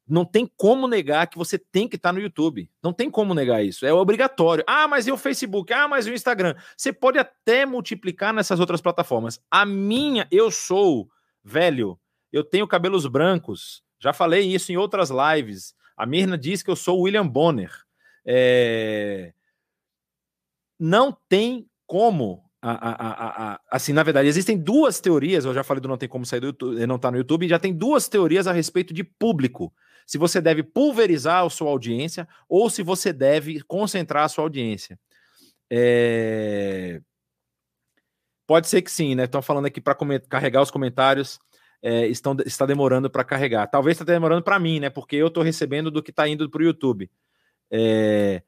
não tem como negar que você tem que estar no YouTube. Não tem como negar isso. É obrigatório. Ah, mas e o Facebook? Ah, mas e o Instagram? Você pode até multiplicar nessas outras plataformas. A minha... Eu sou velho. Eu tenho cabelos brancos. Já falei isso em outras lives. A Mirna diz que eu sou o William Bonner. É... Não tem como... A, a, a, a, assim, na verdade, existem duas teorias. Eu já falei do não tem como sair do YouTube, não tá no YouTube. Já tem duas teorias a respeito de público. Se você deve pulverizar a sua audiência ou se você deve concentrar a sua audiência. É... Pode ser que sim, né? Estão falando aqui para carregar os comentários. É, estão, está demorando para carregar. Talvez está demorando para mim, né? Porque eu estou recebendo do que está indo para o YouTube. É...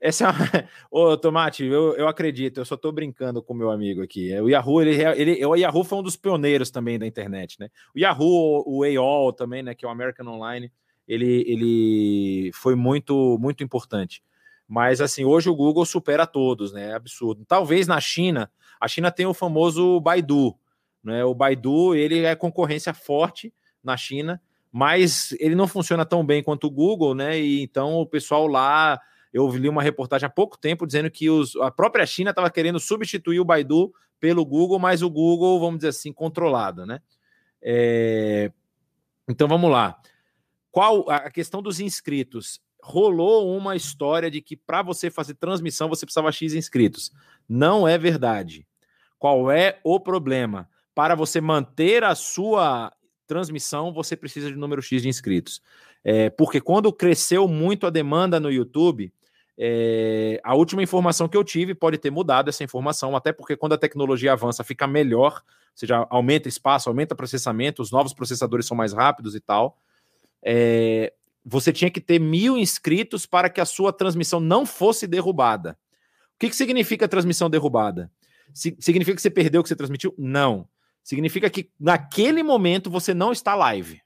Essa é uma... Ô, Tomate, eu, eu acredito, eu só tô brincando com o meu amigo aqui. O Yahoo, ele, ele, o Yahoo foi um dos pioneiros também da internet, né? O Yahoo, o A O L também, né? Que é o American Online, ele, ele foi muito, muito importante. Mas, assim, hoje o Google supera todos, né? É absurdo. Talvez na China, a China tem o famoso Baidu, né? O Baidu, ele é concorrência forte na China, mas ele não funciona tão bem quanto o Google, né? E então o pessoal lá... Eu li uma reportagem há pouco tempo dizendo que os, a própria China estava querendo substituir o Baidu pelo Google, mas o Google, vamos dizer assim, controlado, né? É, então, vamos lá. Qual a questão dos inscritos? Rolou uma história de que para você fazer transmissão você precisava X inscritos. Não é verdade. Qual é o problema? Para você manter a sua transmissão, você precisa de número X de inscritos. É, porque quando cresceu muito a demanda no YouTube... É, a última informação que eu tive pode ter mudado essa informação, até porque quando a tecnologia avança fica melhor, ou seja, aumenta espaço, aumenta processamento, os novos processadores são mais rápidos e tal. É, você tinha que ter mil inscritos para que a sua transmissão não fosse derrubada. O que, que significa transmissão derrubada? Si- significa que você perdeu o que você transmitiu? Não. Significa que naquele momento você não está live.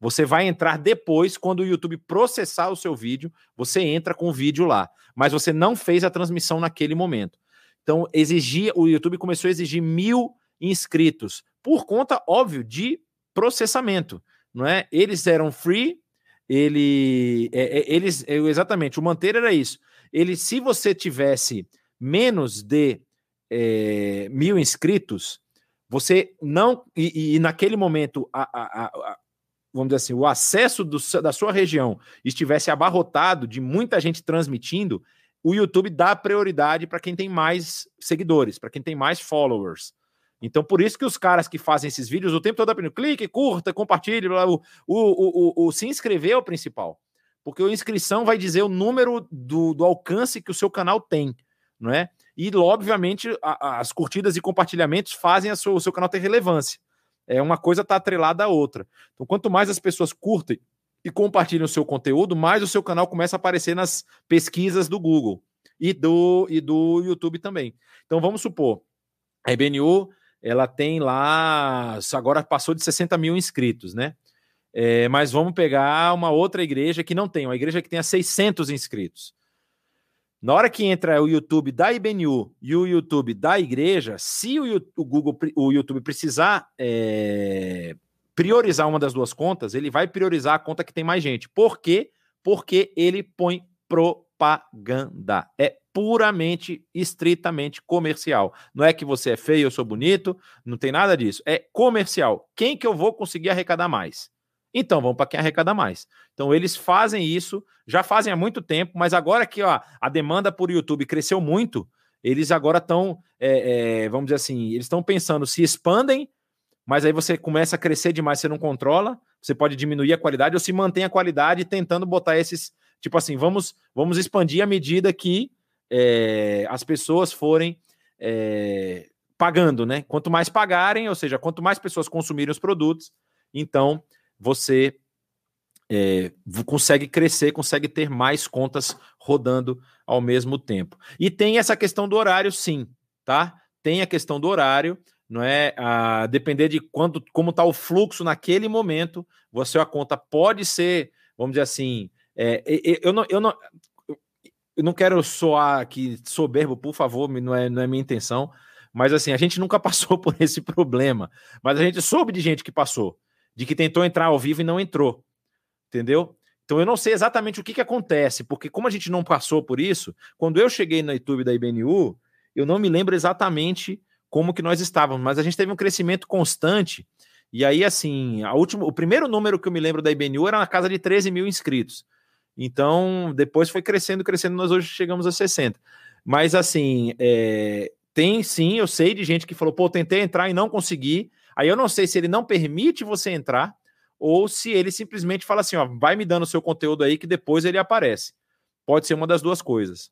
Você vai entrar depois, quando o YouTube processar o seu vídeo, você entra com o vídeo lá. Mas você não fez a transmissão naquele momento. Então, exigia, o YouTube começou a exigir mil inscritos, por conta, óbvio, de processamento. Não é? Eles eram free, ele, é, é, eles, é, exatamente, o manter era isso. Ele, se você tivesse menos de é, mil inscritos, você não... E, e naquele momento... A, a, a, vamos dizer assim, o acesso do, da sua região estivesse abarrotado de muita gente transmitindo, o YouTube dá prioridade para quem tem mais seguidores, para quem tem mais followers. Então, por isso que os caras que fazem esses vídeos o tempo todo aprendem, clique, curta, compartilhe, blá, blá, blá, o, o, o, o se inscrever é o principal, porque a inscrição vai dizer o número do, do alcance que o seu canal tem, não é? E, obviamente, a, as curtidas e compartilhamentos fazem a sua, o seu canal ter relevância. É, uma coisa está atrelada à outra. Então, quanto mais as pessoas curtem e compartilham o seu conteúdo, mais o seu canal começa a aparecer nas pesquisas do Google e do, e do YouTube também. Então, vamos supor, a R B N U, ela tem lá, agora passou de sessenta mil inscritos, né? É, mas vamos pegar uma outra igreja que não tem, uma igreja que tenha seiscentos inscritos. Na hora que entra o YouTube da I B N U e o YouTube da igreja, se o Google, o YouTube precisar é, priorizar uma das duas contas, ele vai priorizar a conta que tem mais gente. Por quê? Porque ele põe propaganda. É puramente, estritamente comercial. Não é que você é feio, eu sou bonito, não tem nada disso. É comercial. Quem que eu vou conseguir arrecadar mais? Então, vamos para quem arrecada mais. Então, eles fazem isso, já fazem há muito tempo, mas agora que ó, a demanda por YouTube cresceu muito, eles agora estão, é, é, vamos dizer assim, eles estão pensando, se expandem, mas aí você começa a crescer demais, você não controla, você pode diminuir a qualidade, ou se mantém a qualidade tentando botar esses, tipo assim, vamos, vamos expandir à medida que é, as pessoas forem... É, pagando, né? Quanto mais pagarem, ou seja, quanto mais pessoas consumirem os produtos, então... você é, consegue crescer, consegue ter mais contas rodando ao mesmo tempo. E tem essa questão do horário, sim, tá? Tem a questão do horário, não é? A depender de quanto, como está o fluxo naquele momento, a sua conta pode ser, vamos dizer assim, é, eu, não, eu, não, eu não quero soar aqui soberbo, por favor, não é, não é minha intenção, mas assim, a gente nunca passou por esse problema, mas a gente soube de gente que passou, de que tentou entrar ao vivo e não entrou, entendeu? Então, eu não sei exatamente o que, que acontece, porque como a gente não passou por isso, quando eu cheguei no YouTube da I B N U, eu não me lembro exatamente como que nós estávamos, mas a gente teve um crescimento constante, e aí, assim, a última, o primeiro número que eu me lembro da I B N U era na casa de treze mil inscritos. Então, depois foi crescendo, crescendo, nós hoje chegamos a sessenta. Mas, assim, é, tem sim, eu sei de gente que falou, pô, tentei entrar e não consegui. Aí eu não sei se ele não permite você entrar ou se ele simplesmente fala assim, ó, vai me dando o seu conteúdo aí que depois ele aparece. Pode ser uma das duas coisas.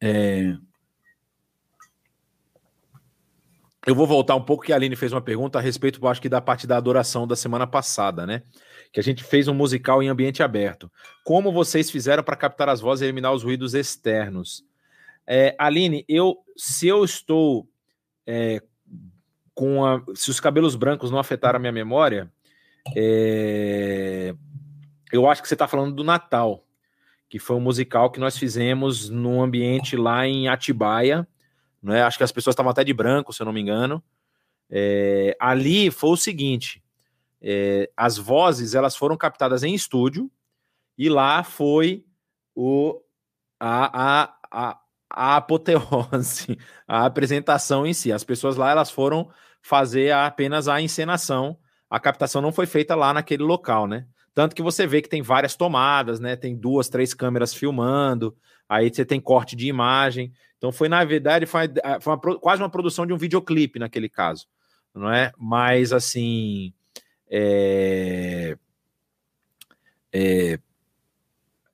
É... Eu vou voltar um pouco que a Aline fez uma pergunta a respeito, eu acho que da parte da adoração da semana passada, né? Que a gente fez um musical em ambiente aberto. Como vocês fizeram para captar as vozes e eliminar os ruídos externos? É, Aline, eu, se eu estou... É, Com a, se os cabelos brancos não afetaram a minha memória, é, eu acho que você está falando do Natal, que foi um musical que nós fizemos num ambiente lá em Atibaia, né? Acho que as pessoas estavam até de branco, se eu não me engano. É, ali foi o seguinte, é, as vozes elas foram captadas em estúdio e lá foi o, a, a, a, a apoteose, a apresentação em si. As pessoas lá elas foram... fazer apenas a encenação, a captação não foi feita lá naquele local, né? Tanto que você vê que tem várias tomadas, né? Tem duas, três câmeras filmando, aí você tem corte de imagem. Então foi, na verdade, foi, uma, foi uma, quase uma produção de um videoclipe naquele caso, não é? Mas, assim, é, é,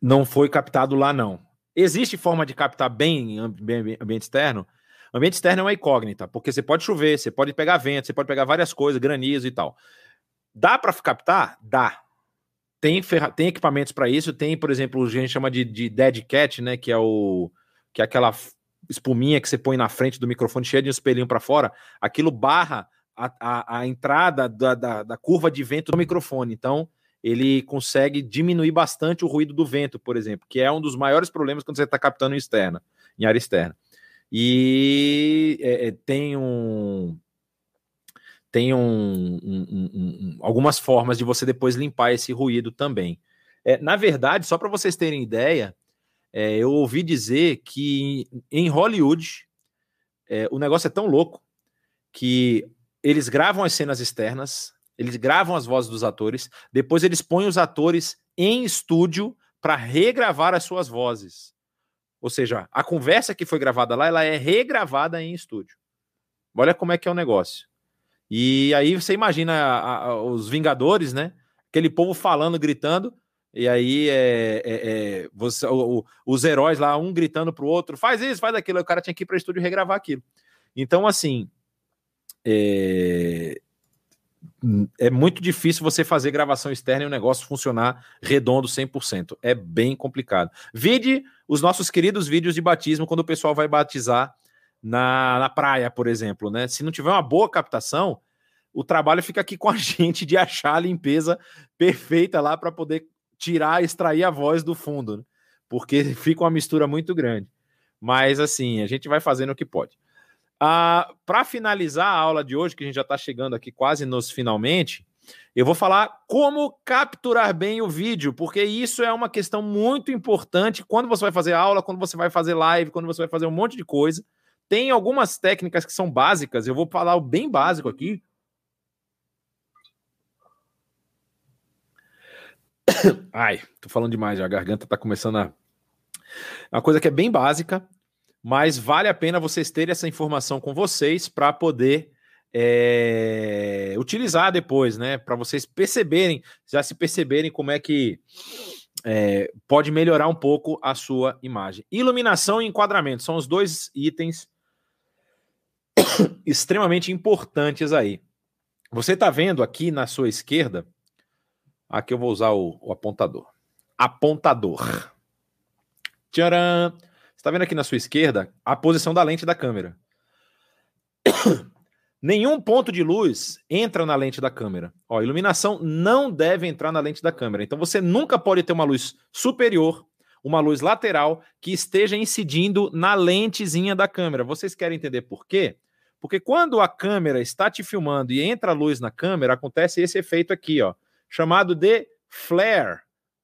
não foi captado lá, não. Existe forma de captar bem em ambiente externo? Ambiente externo é uma incógnita, porque você pode chover, você pode pegar vento, você pode pegar várias coisas, granizo e tal. Dá para captar? Dá. Tem, ferra... tem equipamentos para isso, tem, por exemplo, o que a gente chama de, de dead cat, né, que é o que é aquela espuminha que você põe na frente do microfone cheia de um espelhinho para fora, aquilo barra a, a, a entrada da, da, da curva de vento do microfone. Então, ele consegue diminuir bastante o ruído do vento, por exemplo, que é um dos maiores problemas quando você está captando em externa, em área externa. E é, tem um... tem um, um, um, um, algumas formas de você depois limpar esse ruído também. É, na verdade, só para vocês terem ideia, é, eu ouvi dizer que em Hollywood é, o negócio é tão louco que eles gravam as cenas externas, eles gravam as vozes dos atores, depois eles põem os atores em estúdio para regravar as suas vozes. Ou seja, a conversa que foi gravada lá, ela é regravada em estúdio. Olha como é que é o negócio. E aí você imagina a, a, os Vingadores, né? Aquele povo falando, gritando, e aí é, é, é, você, o, o, os heróis lá, um gritando pro outro, faz isso, faz aquilo, aí o cara tinha que ir para o estúdio regravar aquilo. Então, assim, é, é muito difícil você fazer gravação externa e o negócio funcionar redondo cem por cento. É bem complicado. Vide os nossos queridos vídeos de batismo, quando o pessoal vai batizar Na, na praia, por exemplo, né? Se não tiver uma boa captação, o trabalho fica aqui com a gente de achar a limpeza perfeita lá para poder tirar, extrair a voz do fundo, né? Porque fica uma mistura muito grande. Mas, assim, a gente vai fazendo o que pode. Ah, para finalizar a aula de hoje, que a gente já está chegando aqui quase nos finalmente, eu vou falar como capturar bem o vídeo, porque isso é uma questão muito importante quando você vai fazer aula, quando você vai fazer live, quando você vai fazer um monte de coisa. Tem algumas técnicas que são básicas, eu vou falar o bem básico aqui. Ai, tô falando demais já, a garganta tá começando a... Uma coisa que é bem básica, mas vale a pena vocês terem essa informação com vocês para poder é... utilizar depois, né? Para vocês perceberem, já se perceberem como é que... É, pode melhorar um pouco a sua imagem. Iluminação e enquadramento são os dois itens extremamente importantes aí. Você está vendo aqui na sua esquerda, aqui eu vou usar o, o apontador. Apontador. Tcharam! Você está vendo aqui na sua esquerda a posição da lente da câmera. Nenhum ponto de luz entra na lente da câmera. Ó, a iluminação não deve entrar na lente da câmera. Então você nunca pode ter uma luz superior, uma luz lateral, que esteja incidindo na lentezinha da câmera. Vocês querem entender por quê? Porque quando a câmera está te filmando e entra a luz na câmera, acontece esse efeito aqui, ó, chamado de flare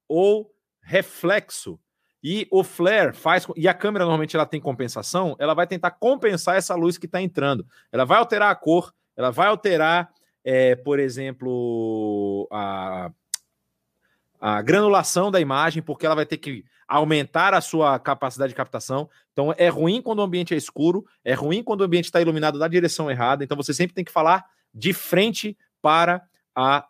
ou reflexo. E o flare faz... E a câmera, normalmente, ela tem compensação. Ela vai tentar compensar essa luz que está entrando. Ela vai alterar a cor. Ela vai alterar, é, por exemplo, a, a granulação da imagem, porque ela vai ter que aumentar a sua capacidade de captação. Então, é ruim quando o ambiente é escuro. É ruim quando o ambiente está iluminado na direção errada. Então, você sempre tem que falar de frente para a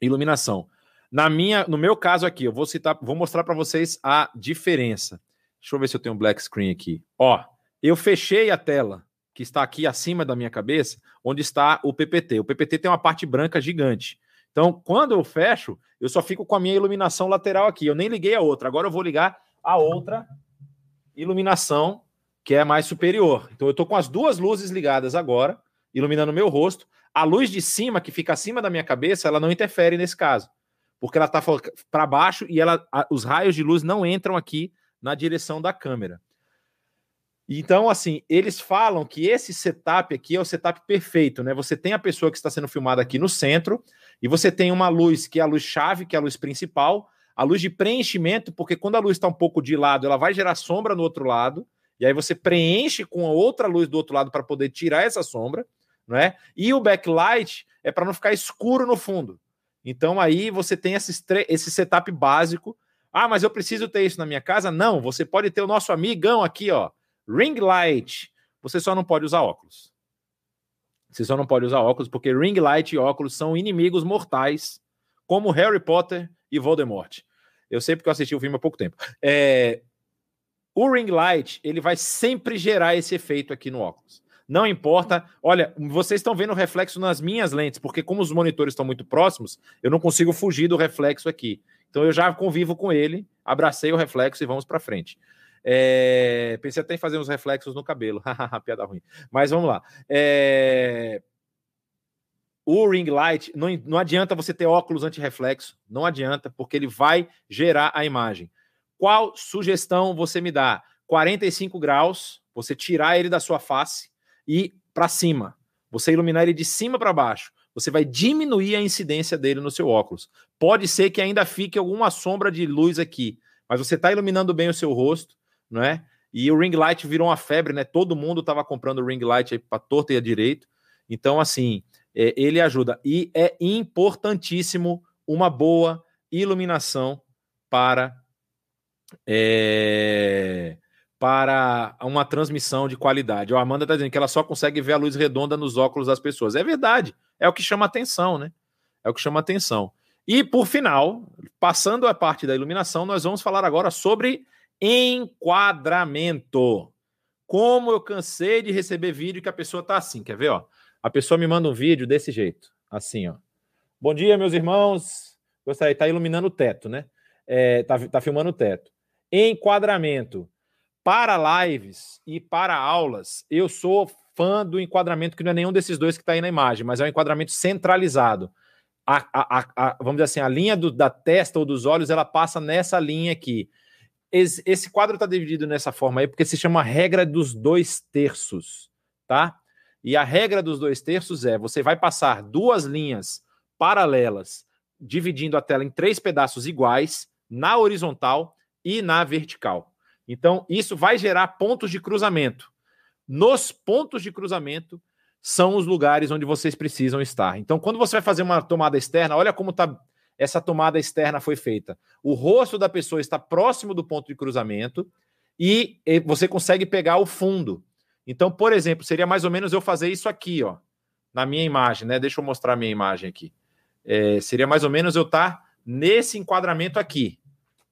iluminação. Na minha, no meu caso aqui, eu vou citar, vou mostrar para vocês a diferença. Deixa eu ver se eu tenho um black screen aqui. Ó, eu fechei a tela que está aqui acima da minha cabeça, onde está o P P T. O P P T tem uma parte branca gigante. Então, quando eu fecho, eu só fico com a minha iluminação lateral aqui. Eu nem liguei a outra. Agora eu vou ligar a outra iluminação que é mais superior. Então, eu estou com as duas luzes ligadas agora, iluminando o meu rosto. A luz de cima, que fica acima da minha cabeça, ela não interfere nesse caso, porque ela está para baixo e ela, a, os raios de luz não entram aqui na direção da câmera. Então, assim, eles falam que esse setup aqui é o setup perfeito, né? Você tem a pessoa que está sendo filmada aqui no centro e você tem uma luz que é a luz-chave, que é a luz principal, a luz de preenchimento, porque quando a luz está um pouco de lado, ela vai gerar sombra no outro lado e aí você preenche com a outra luz do outro lado para poder tirar essa sombra, né? E o backlight é para não ficar escuro no fundo. Então aí você tem esse, esse setup básico. Ah, mas eu preciso ter isso na minha casa? Não, você pode ter o nosso amigão aqui, ó, Ring Light. Você só não pode usar óculos. Você só não pode usar óculos porque Ring Light e óculos são inimigos mortais, como Harry Potter e Voldemort. Eu sei porque eu assisti o filme há pouco tempo. É, o ring light, ele vai sempre gerar esse efeito aqui no óculos. Não importa. Olha, vocês estão vendo o reflexo nas minhas lentes, porque como os monitores estão muito próximos, eu não consigo fugir do reflexo aqui. Então eu já convivo com ele, abracei o reflexo e vamos para frente. É, pensei até em fazer uns reflexos no cabelo. Piada ruim. Mas vamos lá. É... O ring light, não, não adianta você ter óculos anti-reflexo, não adianta, porque ele vai gerar a imagem. Qual sugestão você me dá? quarenta e cinco graus, você tirar ele da sua face e para cima. Você iluminar ele de cima para baixo. Você vai diminuir a incidência dele no seu óculos. Pode ser que ainda fique alguma sombra de luz aqui, mas você está iluminando bem o seu rosto, não é? E o ring light virou uma febre, né? Todo mundo estava comprando o ring light para torta e a direito. Então, assim, é, ele ajuda. E é importantíssimo uma boa iluminação para, é, para uma transmissão de qualidade. A Amanda está dizendo que ela só consegue ver a luz redonda nos óculos das pessoas. É verdade. É o que chama atenção, né? É o que chama atenção. E, por final, passando a parte da iluminação, nós vamos falar agora sobre enquadramento. Como eu cansei de receber vídeo que a pessoa tá assim, quer ver, ó? A pessoa me manda um vídeo desse jeito, assim, ó. Bom dia, meus irmãos. Gostaria, tá iluminando o teto, né? É, tá, tá filmando o teto. Enquadramento. Para lives e para aulas, eu sou fã do enquadramento, que não é nenhum desses dois que tá aí na imagem, mas é um enquadramento centralizado. A, a, a, vamos dizer assim, a linha do, da testa ou dos olhos, ela passa nessa linha aqui. Esse, esse quadro está dividido nessa forma aí, porque se chama regra dos dois terços, tá? E a regra dos dois terços é, você vai passar duas linhas paralelas, dividindo a tela em três pedaços iguais, na horizontal e na vertical. Então, isso vai gerar pontos de cruzamento. Nos pontos de cruzamento, são os lugares onde vocês precisam estar. Então, quando você vai fazer uma tomada externa, olha como tá, essa tomada externa foi feita. O rosto da pessoa está próximo do ponto de cruzamento e você consegue pegar o fundo. Então, por exemplo, seria mais ou menos eu fazer isso aqui, ó, na minha imagem, né? Deixa eu mostrar a minha imagem aqui. É, seria mais ou menos eu estar nesse enquadramento aqui.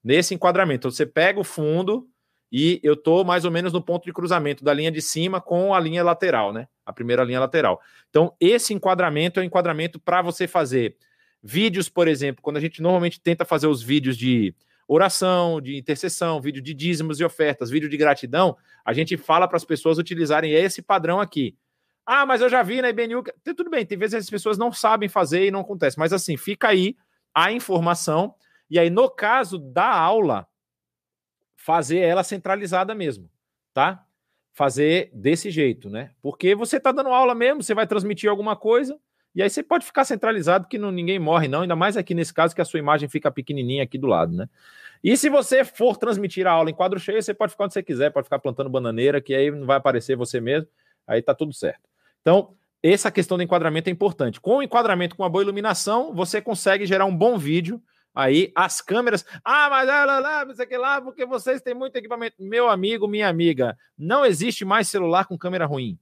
Nesse enquadramento. Então, você pega o fundo e eu estou mais ou menos no ponto de cruzamento da linha de cima com a linha lateral, né? A primeira linha lateral. Então, esse enquadramento é um enquadramento para você fazer vídeos, por exemplo, quando a gente normalmente tenta fazer os vídeos de oração, de intercessão, vídeo de dízimos e ofertas, vídeo de gratidão, a gente fala para as pessoas utilizarem esse padrão aqui. Ah, mas eu já vi na I B N U... Tudo bem, tem vezes que as pessoas não sabem fazer e não acontece, mas assim, fica aí a informação, e aí no caso da aula, fazer ela centralizada mesmo, tá? Fazer desse jeito, né? Porque você tá dando aula mesmo, você vai transmitir alguma coisa, e aí você pode ficar centralizado, que não, ninguém morre não, ainda mais aqui nesse caso que a sua imagem fica pequenininha aqui do lado, né? E se você for transmitir a aula em quadro cheio, você pode ficar onde você quiser, pode ficar plantando bananeira, que aí não vai aparecer você mesmo, aí tá tudo certo. Então, essa questão do enquadramento é importante. Com o enquadramento, com uma boa iluminação, você consegue gerar um bom vídeo. Aí as câmeras, ah, mas lá, lá, lá, não sei o que lá, porque vocês têm muito equipamento. Meu amigo, minha amiga, não existe mais celular com câmera ruim.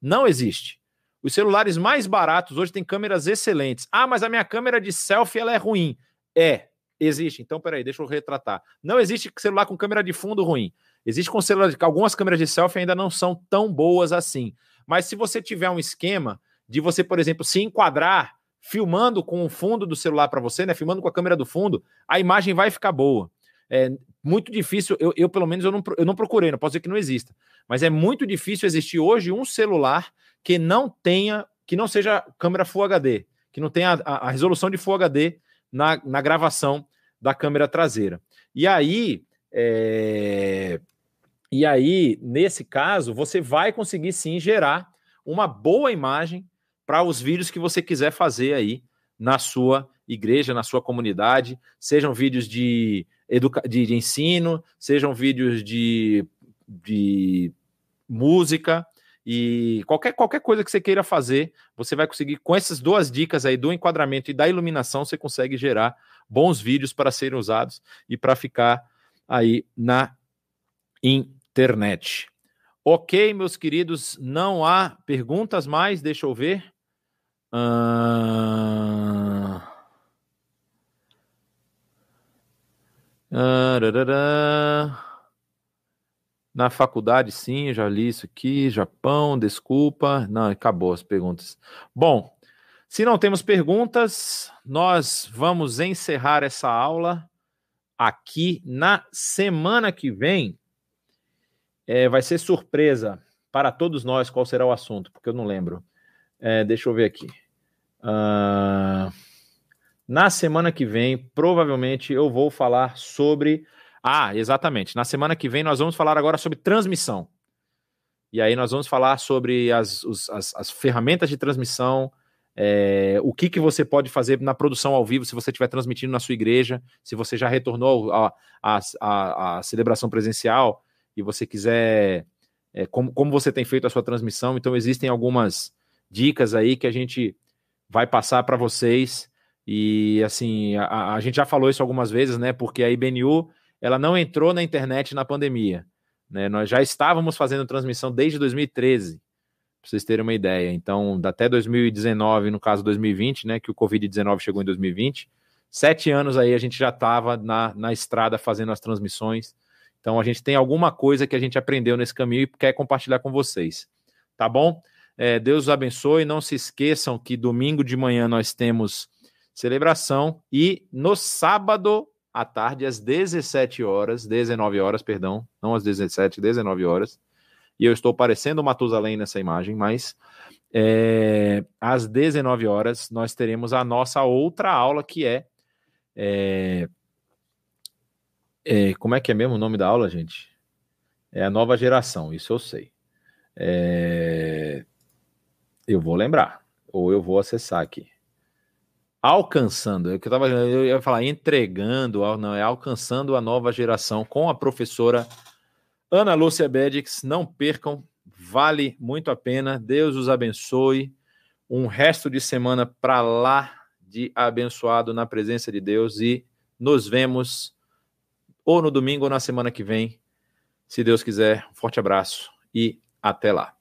Não existe. Os celulares mais baratos hoje têm câmeras excelentes. Ah, mas a minha câmera de selfie ela é ruim. É, existe. Então, peraí, deixa eu retratar. Não existe celular com câmera de fundo ruim. Existe com celular, algumas câmeras de selfie ainda não são tão boas assim. Mas se você tiver um esquema de você, por exemplo, se enquadrar filmando com o fundo do celular para você, né? Filmando com a câmera do fundo, a imagem vai ficar boa. É muito difícil, eu, eu pelo menos eu não, eu não procurei, não posso dizer que não exista, mas é muito difícil existir hoje um celular que não tenha, que não seja câmera Full H D, que não tenha a, a resolução de Full H D na, na gravação da câmera traseira. E aí, é... e aí, nesse caso, você vai conseguir sim gerar uma boa imagem para os vídeos que você quiser fazer aí na sua igreja, na sua comunidade, sejam vídeos de, educa... de ensino, sejam vídeos de, de música e qualquer, qualquer coisa que você queira fazer, você vai conseguir, com essas duas dicas aí do enquadramento e da iluminação, você consegue gerar bons vídeos para serem usados e para ficar aí na internet. Ok, meus queridos, não há perguntas mais, deixa eu ver. Uh... Na faculdade, sim, já li isso aqui. Japão, desculpa. Não, acabou as perguntas. Bom, se não temos perguntas, nós vamos encerrar essa aula aqui. Na semana que vem, é, vai ser surpresa para todos nós qual será o assunto, porque eu não lembro. É, deixa eu ver aqui. Uh, na semana que vem, provavelmente, eu vou falar sobre... Ah, exatamente. Na semana que vem, nós vamos falar agora sobre transmissão. E aí nós vamos falar sobre as, os, as, as ferramentas de transmissão, é, o que, que você pode fazer na produção ao vivo, se você estiver transmitindo na sua igreja, se você já retornou à a, a, a celebração presencial e você quiser... É, como, como você tem feito a sua transmissão. Então, existem algumas dicas aí que a gente vai passar para vocês. E, assim, a, a gente já falou isso algumas vezes, né? Porque a I B N U, ela não entrou na internet na pandemia, né? Nós já estávamos fazendo transmissão desde dois mil e treze, para vocês terem uma ideia. Então, até dois mil e dezenove, no caso dois mil e vinte, né? Que o covid dezenove chegou em dois mil e vinte. Sete anos aí a gente já estava na, na estrada fazendo as transmissões. Então, a gente tem alguma coisa que a gente aprendeu nesse caminho e quer compartilhar com vocês, tá bom? É, Deus os abençoe. Não se esqueçam que domingo de manhã nós temos celebração e no sábado à tarde, às dezessete horas, dezenove horas, perdão, não às dezessete, dezenove horas, e eu estou parecendo o Matusalém nessa imagem, mas é, às dezenove horas nós teremos a nossa outra aula que é... é É, como é que é mesmo o nome da aula, gente? É a nova geração, isso eu sei. É... Eu vou lembrar, ou eu vou acessar aqui. Alcançando, eu, tava, eu ia falar entregando, não, é alcançando a nova geração com a professora Ana Lúcia Bedix. Não percam, vale muito a pena. Deus os abençoe. Um resto de semana para lá de abençoado na presença de Deus e nos vemos ou no domingo ou na semana que vem, se Deus quiser. Um forte abraço e até lá.